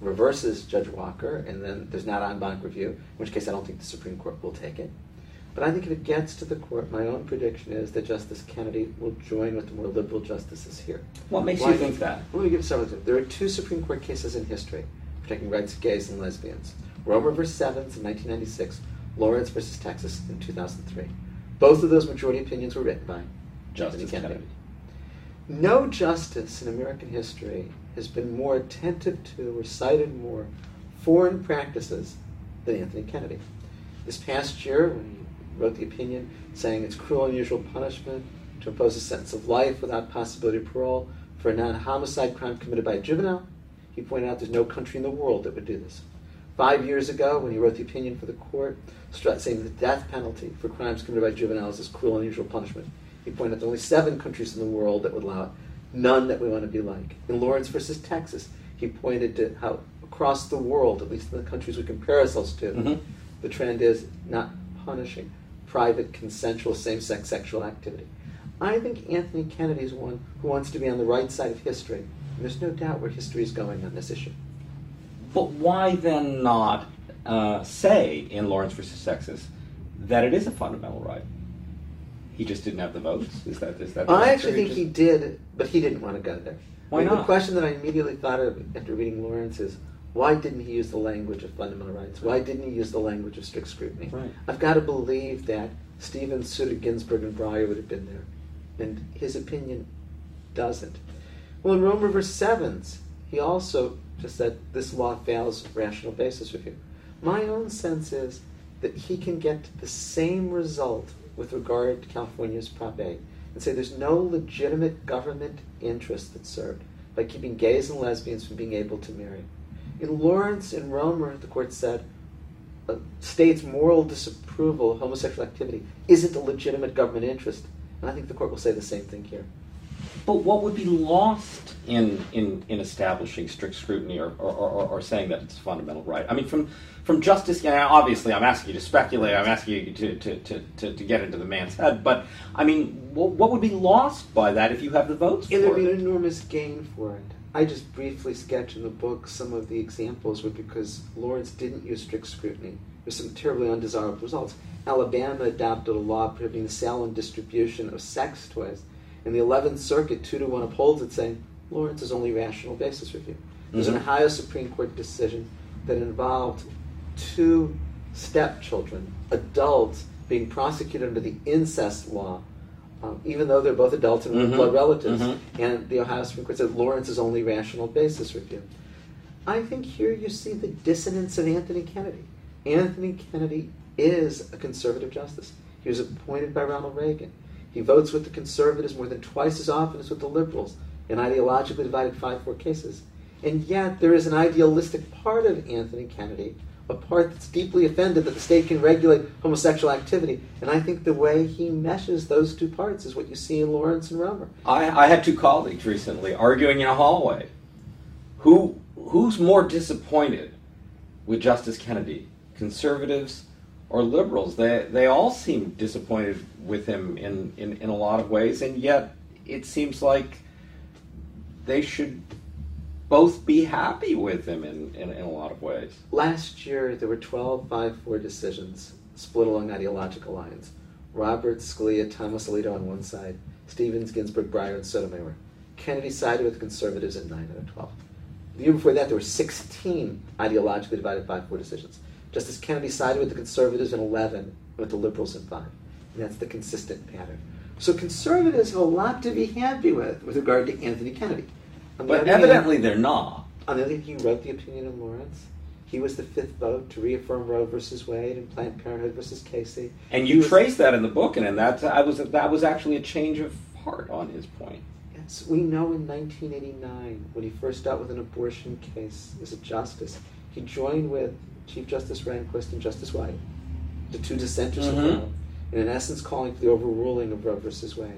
reverses Judge Walker, and then there's not en banc review, in which case I don't think the Supreme Court will take it. But I think if it gets to the court, my own prediction is that Justice Kennedy will join with the more liberal justices here. What makes you think that? Let me give some of them. There are two Supreme Court cases in history protecting rights of gays and lesbians. Romer v. Stevens in 1996, Lawrence v. Texas in 2003. Both of those majority opinions were written by Justice Kennedy. No justice in American history has been more attentive to or cited more foreign practices than Anthony Kennedy. This past year, when he wrote the opinion saying it's cruel and unusual punishment to impose a sentence of life without possibility of parole for a non-homicide crime committed by a juvenile, he pointed out there's no country in the world that would do this. 5 years ago, when he wrote the opinion for the court, saying the death penalty for crimes committed by juveniles is cruel and unusual punishment, he pointed out there are only 7 countries in the world that would allow it, none that we want to be like. In Lawrence versus Texas, he pointed to how across the world, at least in the countries we compare ourselves to, the trend is not punishing private, consensual, same-sex sexual activity. I think Anthony Kennedy is one who wants to be on the right side of history, and there's no doubt where history is going on this issue. But why then not say in Lawrence versus Texas that it is a fundamental right? He just didn't have the votes? Is that the I actually think he did, but he didn't want to go there. Why not? The question that I immediately thought of after reading Lawrence is, why didn't he use the language of fundamental rights? Why didn't he use the language of strict scrutiny? Right. I've got to believe that Stevens, Souter, Ginsburg, and Breyer would have been there, and his opinion doesn't. Well, in Romer v. Stevens, he also just said this law fails rational basis review. My own sense is that he can get the same result with regard to California's Prop 8 and say there's no legitimate government interest that's served by keeping gays and lesbians from being able to marry. In Lawrence and Romer, the court said a state's moral disapproval of homosexual activity isn't a legitimate government interest, and I think the court will say the same thing here. But what would be lost in establishing strict scrutiny or saying that it's a fundamental right? I mean, from Justice, you know, obviously I'm asking you to speculate, I'm asking you to get into the man's head, but I mean, what would be lost by that if you have the votes for it? There would be an enormous gain for it. I just briefly sketch in the book some of the examples were because Lawrence didn't use strict scrutiny. There's some terribly undesirable results. Alabama adopted a law prohibiting the sale and distribution of sex toys. And the 11th Circuit, 2-1, upholds it, saying Lawrence is only rational basis review. There's an Ohio Supreme Court decision that involved 2 stepchildren, adults, being prosecuted under the incest law, even though they're both adults and blood relatives. And the Ohio Supreme Court said Lawrence is only rational basis review. I think here you see the dissonance of Anthony Kennedy. Anthony Kennedy is a conservative justice. He was appointed by Ronald Reagan. He votes with the conservatives more than twice as often as with the liberals in ideologically divided 5-4 cases. And yet there is an idealistic part of Anthony Kennedy, a part that's deeply offended that the state can regulate homosexual activity. And I think the way he meshes those two parts is what you see in Lawrence and Romer. I had 2 colleagues recently arguing in a hallway. Who's more disappointed with Justice Kennedy, conservatives or liberals? They all seem disappointed with him in a lot of ways, and yet it seems like they should both be happy with him in a lot of ways. Last year, there were 12 5-4 decisions split along ideological lines. Roberts, Scalia, Thomas Alito on one side, Stevens, Ginsburg, Breyer, and Sotomayor. Kennedy sided with the conservatives in 9 out of 12. The year before that, there were 16 ideologically divided 5-4 decisions. Justice Kennedy sided with the conservatives in 11, with the liberals in 5. And that's the consistent pattern. So conservatives have a lot to be happy with regard to Anthony Kennedy. But evidently they're not. On the other hand, he wrote the opinion of Lawrence. He was the 5th vote to reaffirm Roe versus Wade and Planned Parenthood versus Casey. And you trace that in the book, and that was actually a change of heart on his point. Yes, we know in 1989, when he first dealt with an abortion case as a justice, he joined with Chief Justice Rehnquist and Justice White, the 2 dissenters in the House, and in essence calling for the overruling of Roe versus Wade.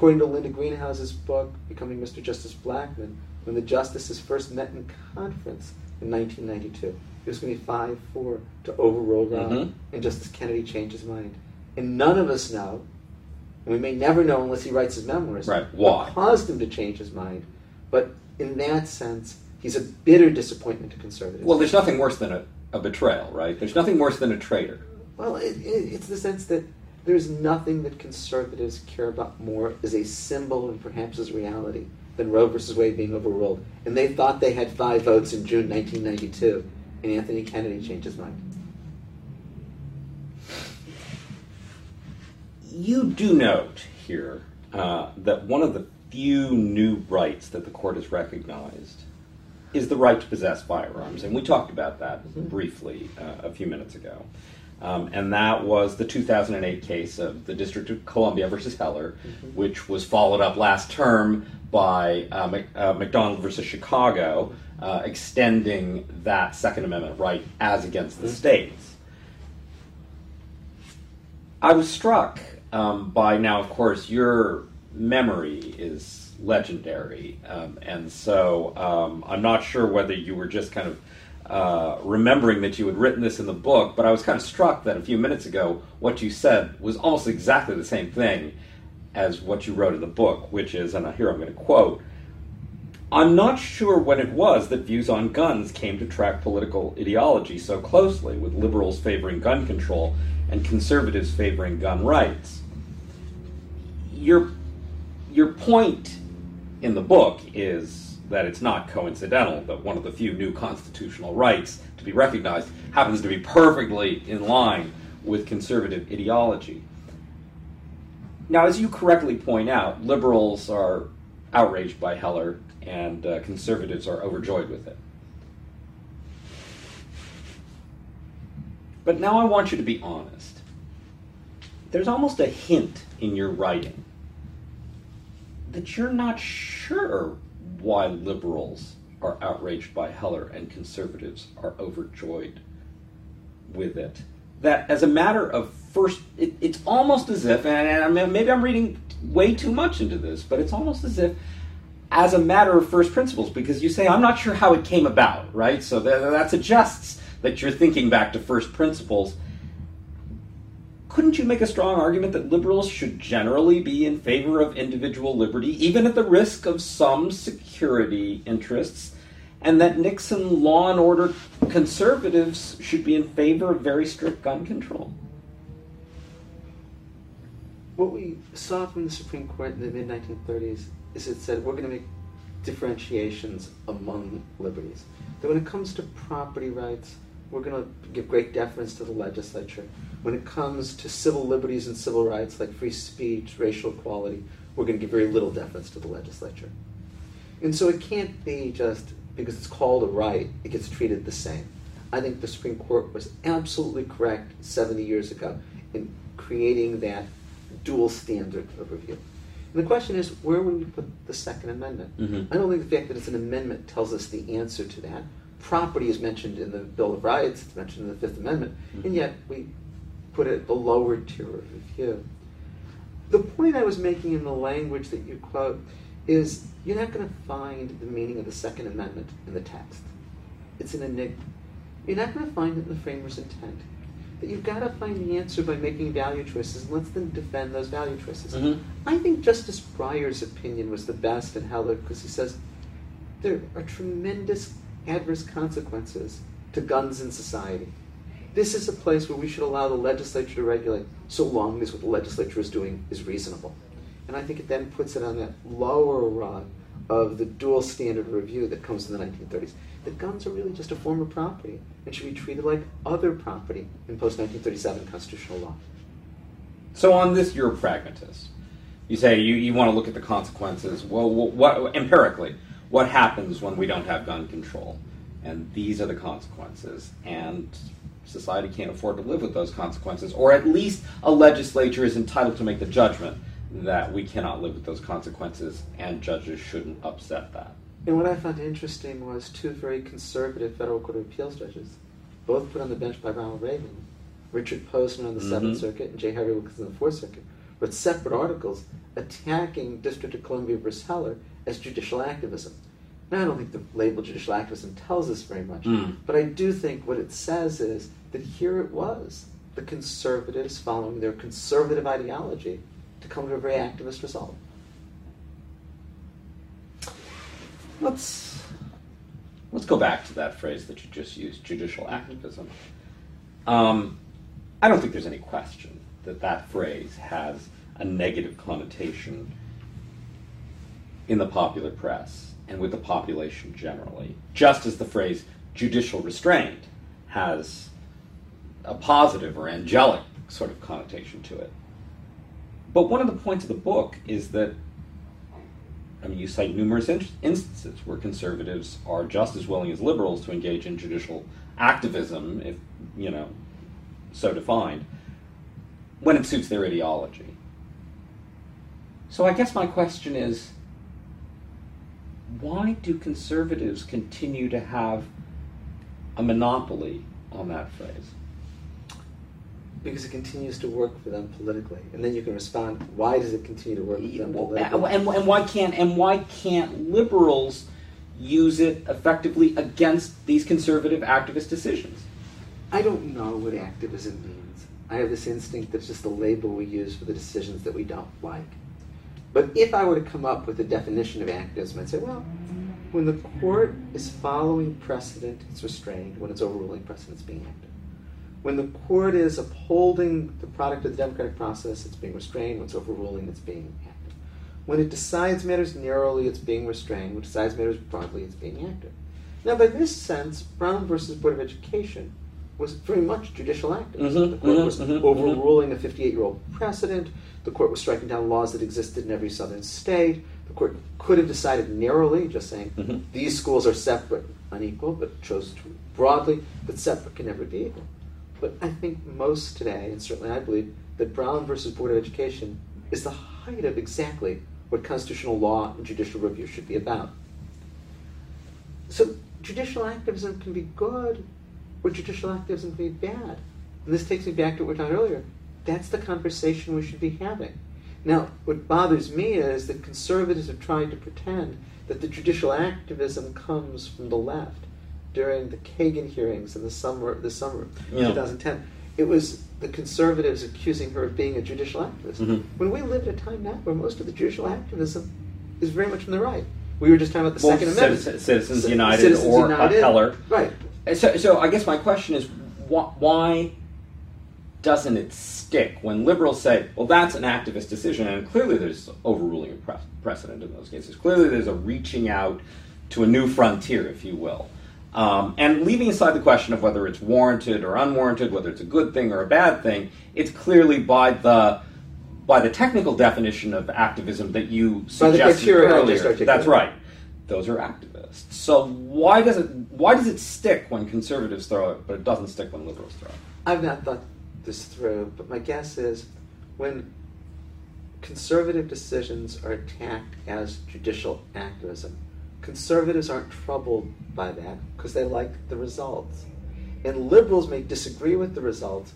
According to Linda Greenhouse's book, Becoming Mr. Justice Blackmun, when the justices first met in conference in 1992, it was going to be 5-4 to overrule Roe, and Justice Kennedy changed his mind. And none of us know, and we may never know unless he writes his memoirs, what caused him to change his mind. But in that sense, he's a bitter disappointment to conservatives. Well, there's nothing worse than a betrayal, right? There's nothing worse than a traitor. Well, it's the sense that there's nothing that conservatives care about more as a symbol and perhaps as reality than Roe versus Wade being overruled. And they thought they had 5 votes in June 1992, and Anthony Kennedy changed his mind. You do note here that one of the few new rights that the court has recognized is the right to possess firearms. And we talked about that briefly a few minutes ago. And that was the 2008 case of the District of Columbia versus Heller, which was followed up last term by McDonald versus Chicago, extending that Second Amendment right as against the states. I was struck by, now, of course, your memory is legendary, and so I'm not sure whether you were just kind of remembering that you had written this in the book, but I was kind of struck that a few minutes ago what you said was almost exactly the same thing as what you wrote in the book, which is, and here I'm going to quote, "I'm not sure when it was that views on guns came to track political ideology so closely, with liberals favoring gun control and conservatives favoring gun rights." Your point in the book is that it's not coincidental that one of the few new constitutional rights to be recognized happens to be perfectly in line with conservative ideology. Now, as you correctly point out, liberals are outraged by Heller, and conservatives are overjoyed with it. But now I want you to be honest. There's almost a hint in your writing that you're not sure why liberals are outraged by Heller and conservatives are overjoyed with it. That as a matter of first, it's almost as if, and maybe I'm reading way too much into this, but it's almost as if as a matter of first principles, because you say, I'm not sure how it came about, right? So that suggests that you're thinking back to first principles. Couldn't you make a strong argument that liberals should generally be in favor of individual liberty, even at the risk of some security interests, and that Nixon law and order conservatives should be in favor of very strict gun control? What we saw from the Supreme Court in the mid-1930s is it said we're going to make differentiations among liberties. That when it comes to property rights, we're going to give great deference to the legislature. When it comes to civil liberties and civil rights, like free speech, racial equality, we're going to give very little deference to the legislature. And so it can't be just because it's called a right, it gets treated the same. I think the Supreme Court was absolutely correct 70 years ago in creating that dual standard of review. And the question is, where would we put the Second Amendment? I don't think the fact that it's an amendment tells us the answer to that. Property is mentioned in the Bill of Rights, it's mentioned in the Fifth Amendment, and yet we put it at the lower tier of review. The point I was making in the language that you quote is you're not going to find the meaning of the Second Amendment in the text. It's an enigma. You're not going to find it in the framers' intent. That you've got to find the answer by making value choices and let them defend those value choices. I think Justice Breyer's opinion was the best in Heller because he says there are tremendous adverse consequences to guns in society. This is a place where we should allow the legislature to regulate so long as what the legislature is doing is reasonable. And I think it then puts it on that lower rung of the dual standard review that comes in the 1930s. The guns are really just a form of property and should be treated like other property in post-1937 constitutional law. So on this, you're a pragmatist. You say you want to look at the consequences. Well, what empirically? What happens when we don't have gun control? And these are the consequences. And society can't afford to live with those consequences, or at least a legislature is entitled to make the judgment that we cannot live with those consequences, and judges shouldn't upset that. And what I found interesting was two very conservative Federal Court of Appeals judges, both put on the bench by Ronald Reagan, Richard Posner on the 7th Circuit and J. Harry Wilkinson on the 4th Circuit, but separate articles attacking District of Columbia versus Heller as judicial activism. Now, I don't think the label judicial activism tells us very much, but I do think what it says is that here it was, the conservatives following their conservative ideology to come to a very activist result. Let's go back to that phrase that you just used, judicial activism. I don't think there's any question that that phrase has a negative connotation in the popular press and with the population generally, just as the phrase judicial restraint has a positive or angelic sort of connotation to it. But one of the points of the book is that, I mean, you cite numerous instances where conservatives are just as willing as liberals to engage in judicial activism, if, you know, so defined, when it suits their ideology. So I guess my question is, why do conservatives continue to have a monopoly on that phrase? Because it continues to work for them politically, and then you can respond. Why does it continue to work for them politically? And why can't liberals use it effectively against these conservative activist decisions? I don't know what activism means. I have this instinct that's just the label we use for the decisions that we don't like. But if I were to come up with a definition of activism, I'd say, well, when the court is following precedent, it's restrained. When it's overruling precedent, it's being active. When the court is upholding the product of the democratic process, it's being restrained. When it's overruling, it's being active. When it decides matters narrowly, it's being restrained. When it decides matters broadly, it's being active. Now, by this sense, Brown versus Board of Education was very much judicial activism. The court was overruling a 58-year-old precedent. The court was striking down laws that existed in every southern state. The court could have decided narrowly, just saying these schools are separate, unequal, but chose to broadly, but separate can never be equal. But I think most today, and certainly I believe, that Brown versus Board of Education is the height of exactly what constitutional law and judicial review should be about. So judicial activism can be good, or judicial activism can be bad. And this takes me back to what we were talking earlier. That's the conversation we should be having. Now, what bothers me is that conservatives have tried to pretend that the judicial activism comes from the left. During the Kagan hearings in the summer of 2010, it was the conservatives accusing her of being a judicial activist. When we live at a time now where most of the judicial activism is very much from the right. We were just talking about the Second Amendment. Citizens United or Heller. Right. So I guess my question is, why doesn't it stick when liberals say, well, that's an activist decision, and clearly there's overruling of precedent in those cases. Clearly there's a reaching out to a new frontier, if you will. And leaving aside the question of whether it's warranted or unwarranted, whether it's a good thing or a bad thing, it's clearly by the technical definition of activism that you suggested earlier. That's right. Those are activists. So why does it stick when conservatives throw it, but it doesn't stick when liberals throw it? I've not thought this through, but my guess is when conservative decisions are attacked as judicial activism, conservatives aren't troubled by that because they like the results. And liberals may disagree with the results,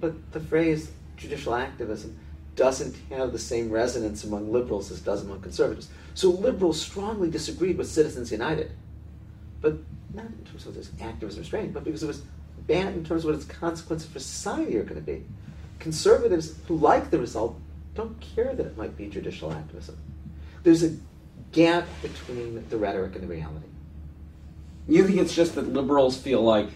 but the phrase judicial activism doesn't have the same resonance among liberals as it does among conservatives. So liberals strongly disagreed with Citizens United, but not in terms of this activism restraint, but because it was bad in terms of what its consequences for society are going to be. Conservatives who like the result don't care that it might be judicial activism. There's a gap between the rhetoric and the reality. You think it's just that liberals feel like,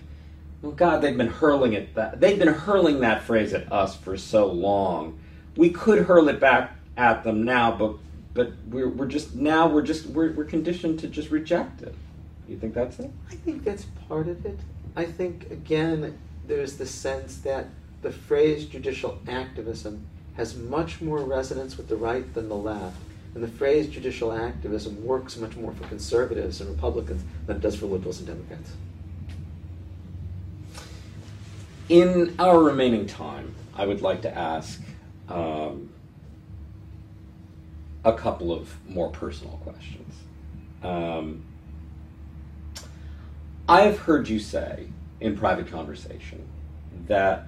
well, God, they've been hurling that phrase at us for so long. We could hurl it back at them now, but we're conditioned to just reject it. You think that's it? I think that's part of it. I think again there's the sense that the phrase judicial activism has much more resonance with the right than the left. And the phrase judicial activism works much more for conservatives and Republicans than it does for liberals and Democrats. In our remaining time, I would like to ask a couple of more personal questions. I have heard you say in private conversation that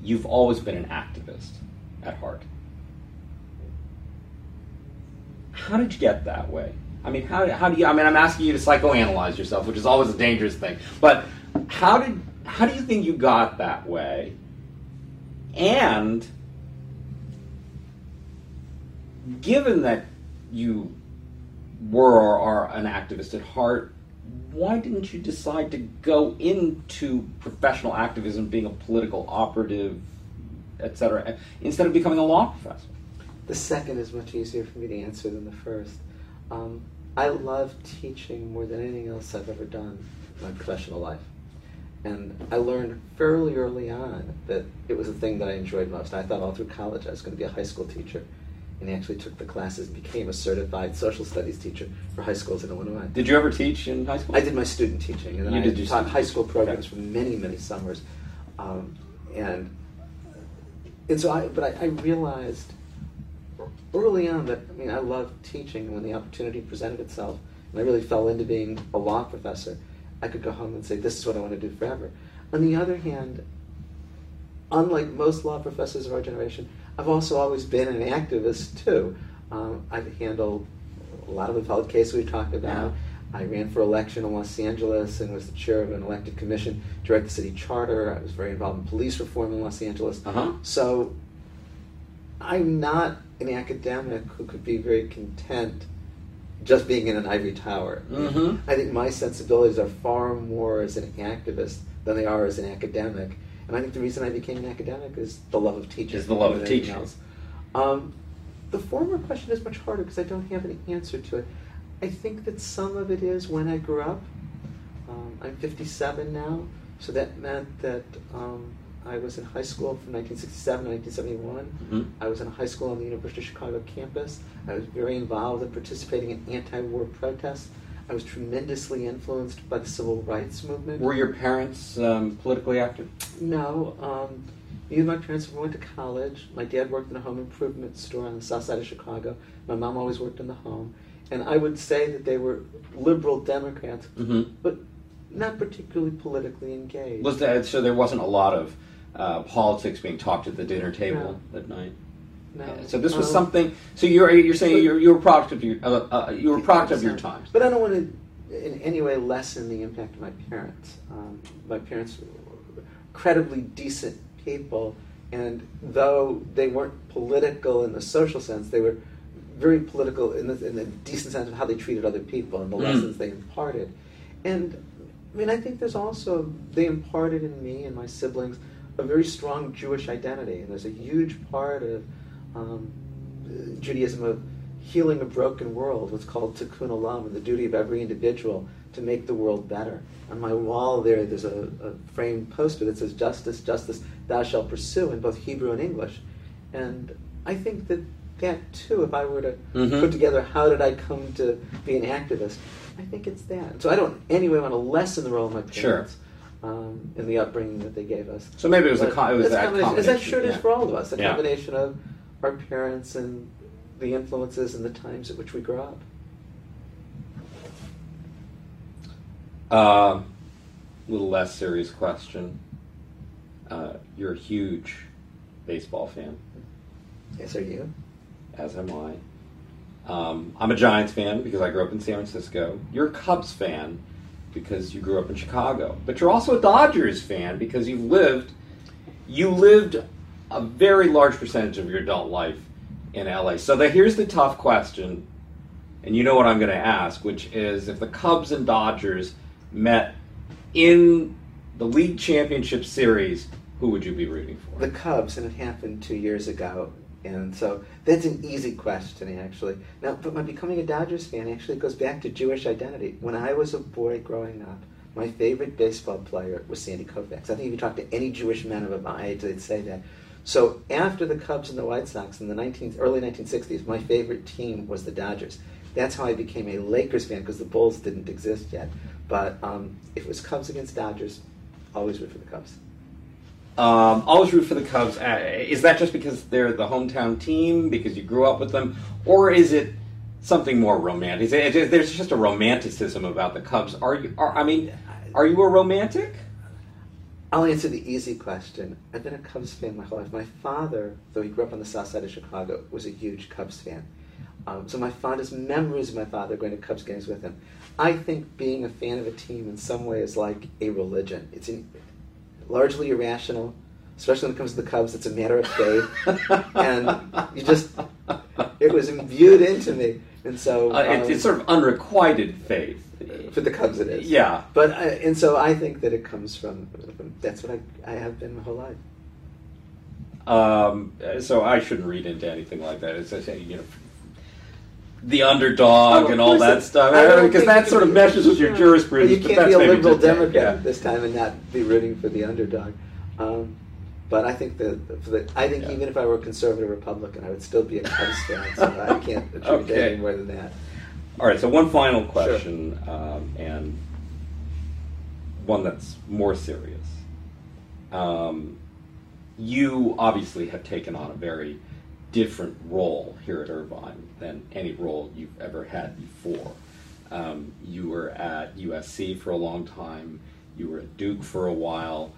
you've always been an activist at heart. How did you get that way? I mean, how do you, I mean, I'm asking you to psychoanalyze yourself, which is always a dangerous thing, but how do you think you got that way? And given that you were or are an activist at heart, why didn't you decide to go into professional activism, being a political operative, etc., instead of becoming a law professor? The second is much easier for me to answer than the first. I love teaching more than anything else I've ever done in my professional life. And I learned fairly early on that it was the thing that I enjoyed most. I thought all through college I was going to be a high school teacher. And I actually took the classes and became a certified social studies teacher for high schools in Illinois. Did you ever teach in high school? I did my student teaching. And then I taught high school programs for many, many summers. But I realized early on that, I mean, I loved teaching, and when the opportunity presented itself, and I really fell into being a law professor, I could go home and say, this is what I want to do forever. On the other hand, unlike most law professors of our generation, I've also always been an activist, too. I've handled a lot of the appellate cases we talked about. I ran for election in Los Angeles and was the chair of an elected commission, directed the city charter. I was very involved in police reform in Los Angeles. So I'm not an academic who could be very content just being in an ivory tower. I think my sensibilities are far more as an activist than they are as an academic. And I think the reason I became an academic is the love of teaching. Is the love of teaching. The former question is much harder because I don't have an answer to it. I think that some of it is when I grew up. I'm 57 now, so that meant that I was in high school from 1967 to 1971. I was in high school on the University of Chicago campus. I was very involved in participating in anti-war protests. I was tremendously influenced by the civil rights movement. Were your parents politically active? No. Neither of my parents ever went to college. My dad worked in a home improvement store on the south side of Chicago. My mom always worked in the home. And I would say that they were liberal Democrats, but not particularly politically engaged. So there wasn't a lot of politics being talked at the dinner table at night? No. Yeah, so this was something. So you're saying you're a product of your times. But I don't want to in any way lessen the impact of my parents. My parents were incredibly decent people, and though they weren't political in the social sense, they were very political in the decent sense of how they treated other people and the lessons they imparted. And I mean, I think there's also they imparted in me and my siblings a very strong Jewish identity, and there's a huge part of Judaism of healing a broken world, what's called tikkun olam, and the duty of every individual to make the world better. On my wall there's a framed poster that says, "Justice, justice, thou shalt pursue," in both Hebrew and English. And I think that too, if I were to put together how did I come to be an activist, I think it's that. So I don't anyway want to lessen the role of my parents. In the upbringing that they gave us. So maybe it was that combination. As that sure is for all of us, a combination of our parents and the influences and the times at which we grew up. Little less serious question. You're a huge baseball fan. Yes, are you? As am I. I'm a Giants fan because I grew up in San Francisco. You're a Cubs fan because you grew up in Chicago. But you're also a Dodgers fan because you lived a very large percentage of your adult life in LA. So here's the tough question, and you know what I'm going to ask, which is if the Cubs and Dodgers met in the league championship series, who would you be rooting for? The Cubs, and it happened 2 years ago. And so that's an easy question, actually. Now, but my becoming a Dodgers fan actually goes back to Jewish identity. When I was a boy growing up, my favorite baseball player was Sandy Koufax. I think if you talk to any Jewish man of my age, they'd say that. So after the Cubs and the White Sox in the early 1960s, my favorite team was the Dodgers. That's how I became a Lakers fan, because the Bulls didn't exist yet. But if it was Cubs against Dodgers, always root for the Cubs. Always root for the Cubs. Is that just because they're the hometown team, because you grew up with them, or is it something more romantic? There's just a romanticism about the Cubs. Are you a romantic? I'll answer the easy question. I've been a Cubs fan my whole life. My father, though he grew up on the south side of Chicago, was a huge Cubs fan. So my fondest memories of my father going to Cubs games with him. I think being a fan of a team in some way is like a religion. It's largely irrational, especially when it comes to the Cubs. It's a matter of faith, and you just—it was imbued into me, and so it's sort of unrequited faith. For the Cubs, it is. Yeah, but and so I think that it comes from that's what I have been my whole life. So I shouldn't read into anything like that. It's just, you know, the underdog and all that stuff, because that sort of meshes with your jurisprudence. You can't be a liberal Democrat this time and not be rooting for the underdog. But I think I think even if I were a conservative Republican, I would still be a Cubs fan. So I can't attribute any more than that. All right. So one final question, and one that's more serious. You obviously have taken on a very different role here at Irvine than any role you've ever had before. You were at USC for a long time, you were at Duke for a while,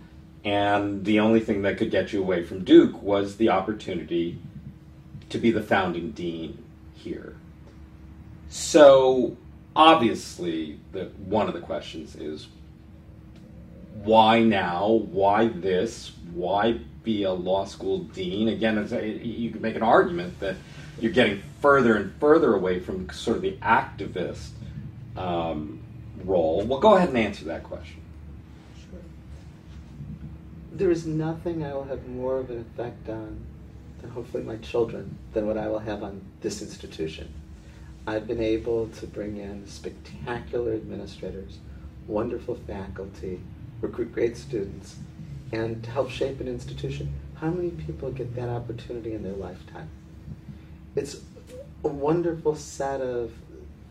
and the only thing that could get you away from Duke was the opportunity to be the founding dean here. So obviously one of the questions is, why now? Why this? Why be a law school dean? Again, you can make an argument that you're getting further and further away from sort of the activist role. Well, go ahead and answer that question. Sure. There is nothing I will have more of an effect on than hopefully my children than what I will have on this institution. I've been able to bring in spectacular administrators, wonderful faculty, recruit great students, and to help shape an institution. How many people get that opportunity in their lifetime? It's a wonderful set of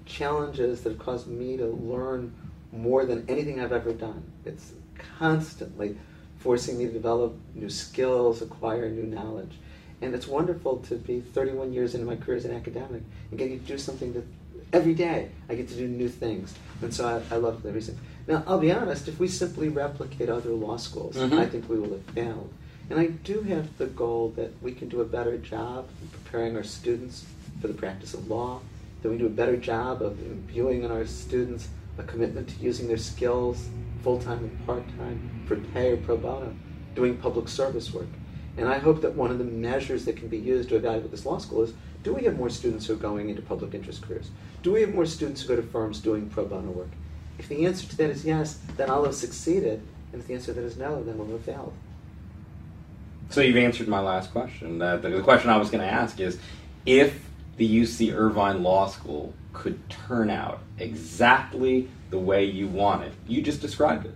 challenges that have caused me to learn more than anything I've ever done. It's constantly forcing me to develop new skills, acquire new knowledge. And it's wonderful to be 31 years into my career as an academic and getting to do something that every day I get to do new things. And so I love the reason. Now, I'll be honest, if we simply replicate other law schools, I think we will have failed. And I do have the goal that we can do a better job of preparing our students for the practice of law, that we do a better job of imbuing in our students a commitment to using their skills full-time and part-time for pay or pro bono, doing public service work. And I hope that one of the measures that can be used to evaluate this law school is, do we have more students who are going into public interest careers? Do we have more students who go to firms doing pro bono work? If the answer to that is yes, then I'll have succeeded. And if the answer to that is no, then we'll have failed. So you've answered my last question. The question I was going to ask is, if the UC Irvine Law School could turn out exactly the way you want it, you just described it.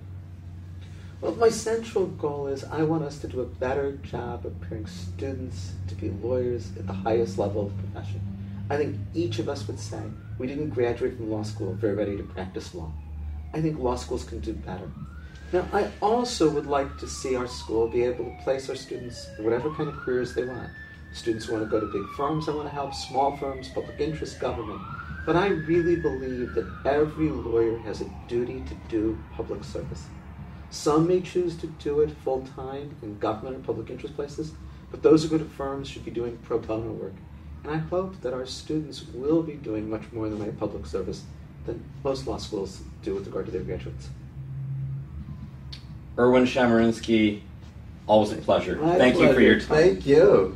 Well, my central goal is I want us to do a better job of preparing students to be lawyers at the highest level of the profession. I think each of us would say, we didn't graduate from law school very ready to practice law. I think law schools can do better. Now, I also would like to see our school be able to place our students in whatever kind of careers they want. Students who want to go to big firms, I want to help, small firms, public interest, government. But I really believe that every lawyer has a duty to do public service. Some may choose to do it full-time in government or public interest places, but those who go to firms should be doing pro bono work. And I hope that our students will be doing much more in the way of public service than most law schools do with regard to their graduates. Erwin Chemerinsky, always a pleasure. Thank you for your time. Thank you.